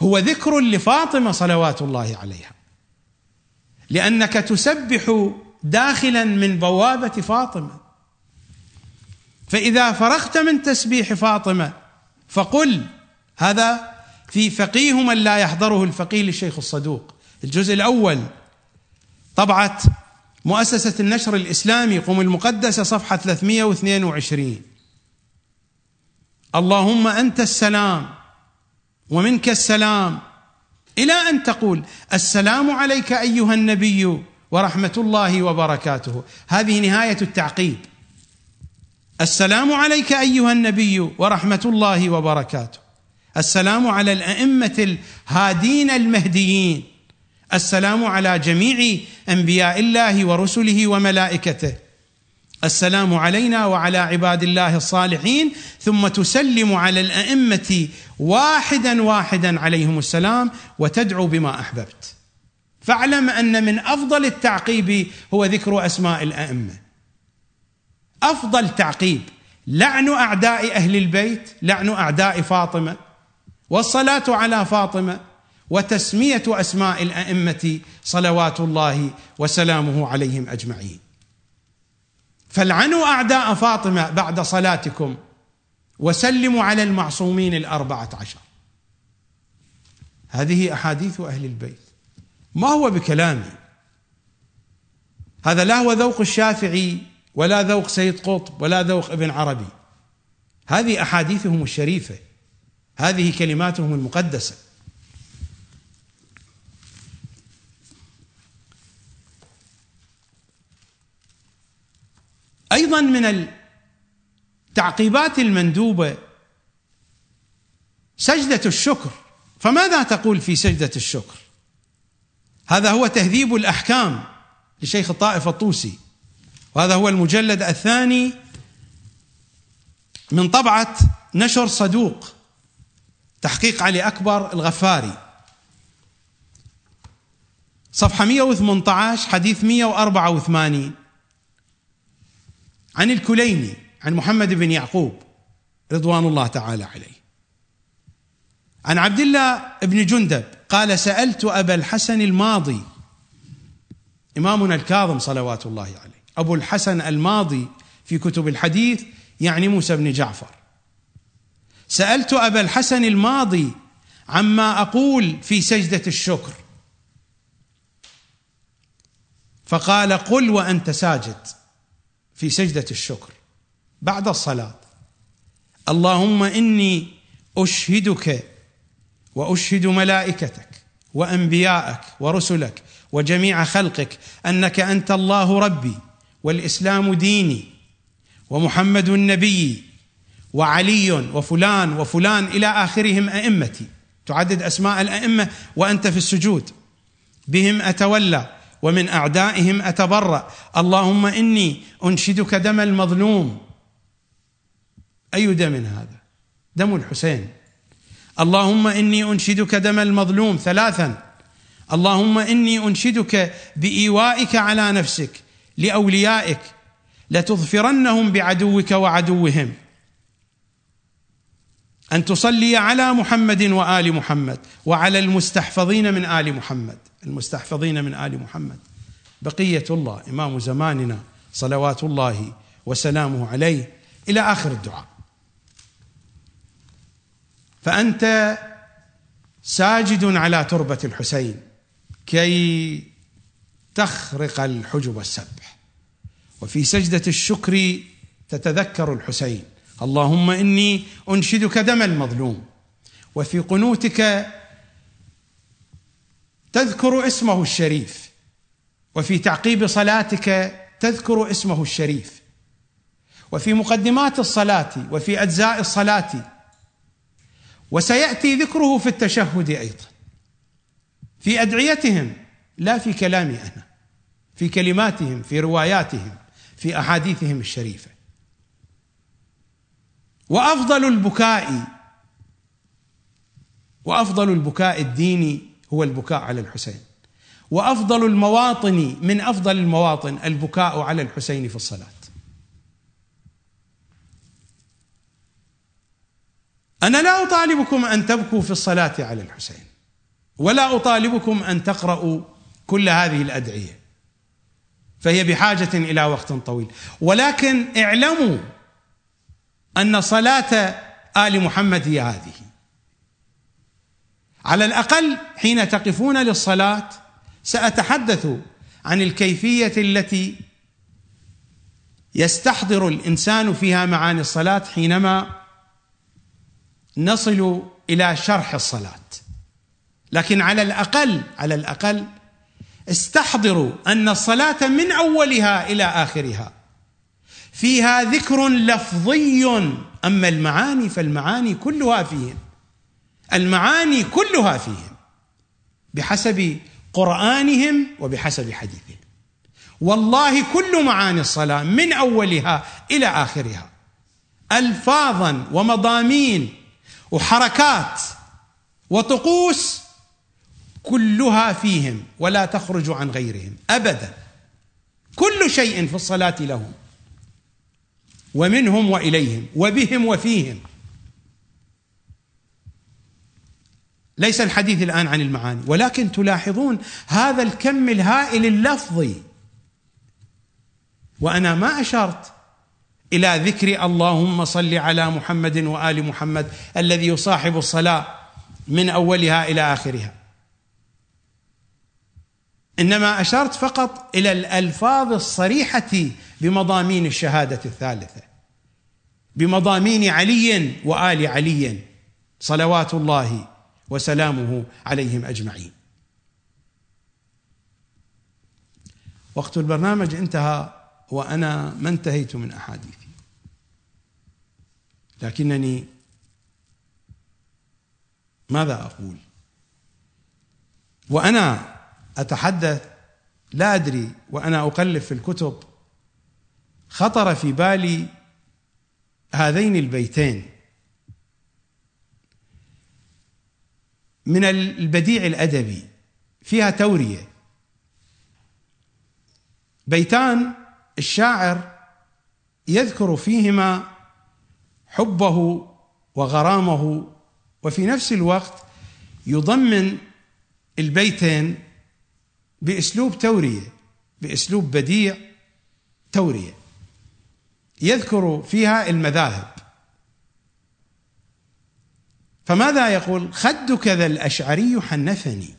هو ذكر لفاطمة صلوات الله عليها، لأنك تسبح داخلا من بوابة فاطمة. فإذا فرغت من تسبيح فاطمة فقل. هذا في فقيه من لا يحضره الفقيه للشيخ الصدوق، الجزء الأول، طبعة مؤسسة النشر الإسلامي قم المقدسة صفحة 322. اللهم أنت السلام ومنك السلام، إلى أن تقول السلام عليك أيها النبي ورحمة الله وبركاته. هذه نهاية التعقيب، السلام عليك أيها النبي ورحمة الله وبركاته، السلام على الأئمة الهادين المهديين، السلام على جميع أنبياء الله ورسله وملائكته، السلام علينا وعلى عباد الله الصالحين، ثم تسلم على الأئمة واحدا واحدا عليهم السلام وتدعو بما أحببت. فاعلم أن من أفضل التعقيب هو ذكر أسماء الأئمة، أفضل تعقيب. لعن أعداء أهل البيت، لعن أعداء فاطمة، والصلاة على فاطمة، وتسمية أسماء الأئمة صلوات الله وسلامه عليهم أجمعين. فالعنوا أعداء فاطمة بعد صلاتكم، وسلموا على المعصومين 14. هذه أحاديث أهل البيت، ما هو بكلامي هذا، لا هو ذوق الشافعي ولا ذوق سيد قطب ولا ذوق ابن عربي، هذه أحاديثهم الشريفة، هذه كلماتهم المقدسة. أيضا من التعقيبات المندوبة سجدة الشكر. فماذا تقول في سجدة الشكر؟ هذا هو تهذيب الأحكام لشيخ الطائفة الطوسي، وهذا هو المجلد 2 من طبعة نشر صدوق تحقيق علي أكبر الغفاري، صفحة 118 حديث 184 عن الكليني عن محمد بن يعقوب رضوان الله تعالى عليه عن عبد الله بن جندب قال: سألت أبا الحسن الماضي، إمامنا الكاظم صلوات الله عليه، أبو الحسن الماضي في كتب الحديث يعني موسى بن جعفر، سألت أبا الحسن الماضي عما أقول في سجدة الشكر، فقال: قل وأنت ساجد في سجدة الشكر بعد الصلاة: اللهم إني أشهدك وأشهد ملائكتك وأنبياءك ورسلك وجميع خلقك أنك أنت الله ربي والإسلام ديني ومحمد النبي وعلي وفلان وفلان إلى آخرهم أئمتي. تعدد أسماء الأئمة وأنت في السجود: بهم أتولى ومن أعدائهم أتبرأ، اللهم إني أنشدك دم المظلوم. أي دم هذا؟ دم الحسين. اللهم إني أنشدك دم المظلوم 3. اللهم إني أنشدك بإيوائك على نفسك لأوليائك لتظفرنهم بعدوك وعدوهم، أن تصلي على محمد وآل محمد وعلى المستحفظين من آل محمد. المستحفظين من آل محمد بقية الله، إمام زماننا صلوات الله وسلامه عليه، إلى آخر الدعاء. فأنت ساجد على تربة الحسين كي تخرق الحجب السبح. وفي سجدة الشكر تتذكر الحسين: اللهم إني أنشدك دم المظلوم. وفي قنوتك تذكر اسمه الشريف، وفي تعقيب صلاتك تذكر اسمه الشريف، وفي مقدمات الصلاة وفي أجزاء الصلاة، وسيأتي ذكره في التشهد أيضا، في أدعيتهم لا في كلامي أنا، في كلماتهم، في رواياتهم، في أحاديثهم الشريفة. وأفضل البكاء الديني هو البكاء على الحسين، وأفضل المواطن من أفضل المواطن البكاء على الحسين في الصلاة. أنا لا أطالبكم أن تبكوا في الصلاة على الحسين، ولا أطالبكم أن تقرأوا كل هذه الأدعية، فهي بحاجة إلى وقت طويل، ولكن اعلموا أن صلاة آل محمد هي هذه. على الأقل حين تقفون للصلاة سأتحدث عن الكيفية التي يستحضر الإنسان فيها معاني الصلاة حينما نصل إلى شرح الصلاة. لكن على الأقل استحضروا أن الصلاة من أولها إلى آخرها فيها ذكر لفظي، أما المعاني فالمعاني كلها فيهم، بحسب قرآنهم وبحسب حديثهم. والله كل معاني الصلاة من أولها إلى آخرها ألفاظا ومضامين وحركات وطقوس كلها فيهم، ولا تخرج عن غيرهم أبدا. كل شيء في الصلاة لهم، ومنهم وإليهم، وبهم وفيهم. ليس الحديث الآن عن المعاني، ولكن تلاحظون هذا الكم الهائل اللفظي. وأنا ما أشرت إلى ذكر اللهم صل على محمد وآل محمد الذي يصاحب الصلاة من أولها إلى آخرها، إنما أشرت فقط إلى الألفاظ الصريحة بمضامين الشهادة الثالثة، بمضامين علي وآل علي صلوات الله وسلامه عليهم أجمعين. وقت البرنامج انتهى، وأنا ما انتهيت من أحاديثي، لكنني ماذا أقول وأنا أتحدث؟ لا أدري. وأنا أقلب في الكتب خطر في بالي هذين البيتين من البديع الأدبي، فيها تورية، بيتان الشاعر يذكر فيهما حبه وغرامه، وفي نفس الوقت يضمن البيتين بأسلوب تورية، بأسلوب بديع تورية، يذكر فيها المذاهب. فماذا يقول؟ خدك ذا الأشعري حنثني،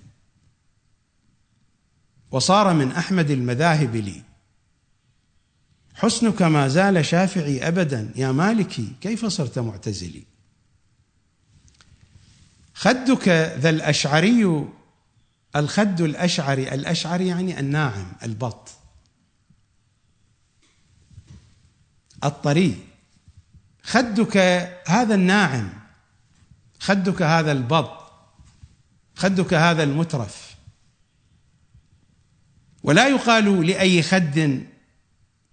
وصار من أحمد المذاهب لي، حسنك ما زال شافعي أبدا، يا مالكي كيف صرت معتزلي. خدك ذا الأشعري، الخد الأشعري، الأشعري يعني الناعم البط الطري، خدك هذا الناعم، خدك هذا البط، خدك هذا المترف. ولا يقال لأي خد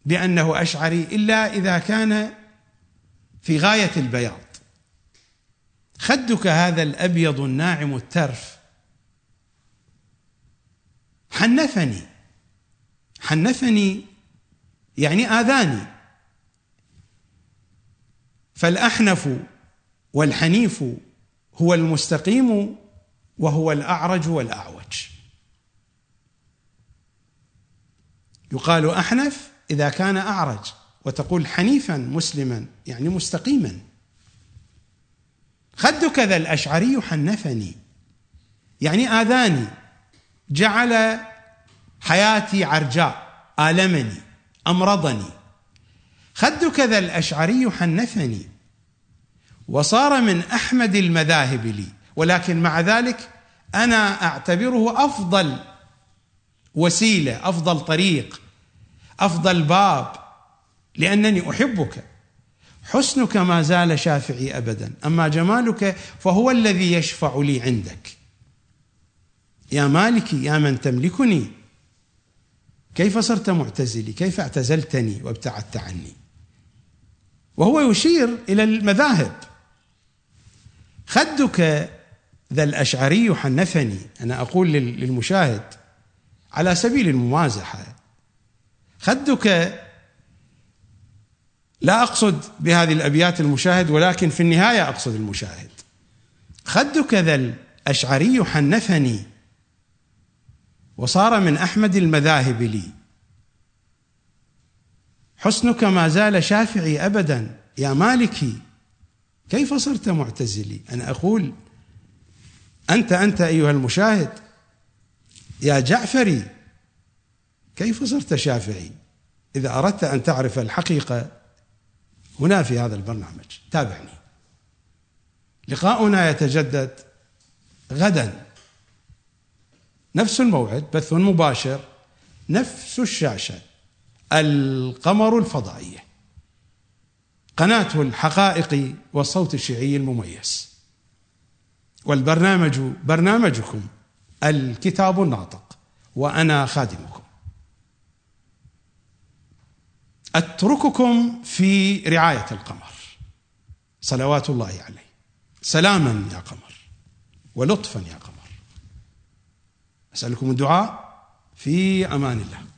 بأنه أشعري إلا إذا كان في غاية البياض. خدك هذا الأبيض الناعم الترف حنفني، حنفني يعني آذاني. فالأحنف والحنيف هو المستقيم، وهو الأعرج والأعوج. يقال أحنف إذا كان أعرج، وتقول حنيفا مسلما يعني مستقيما. خدك ذا الأشعري حنفني يعني آذاني، جعل حياتي عرجاء، آلمني، أمرضني. خدك ذا الأشعري حنفني وصار من أحمد المذاهب لي، ولكن مع ذلك أنا أعتبره أفضل وسيلة، أفضل طريق، أفضل باب، لأنني أحبك. حسنك ما زال شافعي أبدا، أما جمالك فهو الذي يشفع لي عندك، يا مالكي يا من تملكني كيف صرت معتزلي، كيف اعتزلتني وابتعدت عني. وهو يشير إلى المذاهب. خدك ذا الأشعري حنفني، أنا أقول للمشاهد على سبيل الممازحة، خدك، لا أقصد بهذه الأبيات المشاهد، ولكن في النهاية أقصد المشاهد. خدك ذا الأشعري حنفني وصار من أحمد المذاهب لي، حسنك ما زال شافعي أبدا، يا مالكي كيف صرت معتزلي. أنا أقول أنت أيها المشاهد، يا جعفري كيف صرت شافعي؟ إذا أردت أن تعرف الحقيقة هنا في هذا البرنامج تابعني. لقاؤنا يتجدد غدا، نفس الموعد، بث مباشر، نفس الشاشة، القمر الفضائية، قناته الحقائقي والصوت الشيعي المميز. والبرنامج برنامجكم الكتاب الناطق وأنا خادمكم. أترككم في رعاية القمر صلوات الله عليه. سلاما يا قمر ولطفا يا قمر. أسألكم الدعاء. في أمان الله.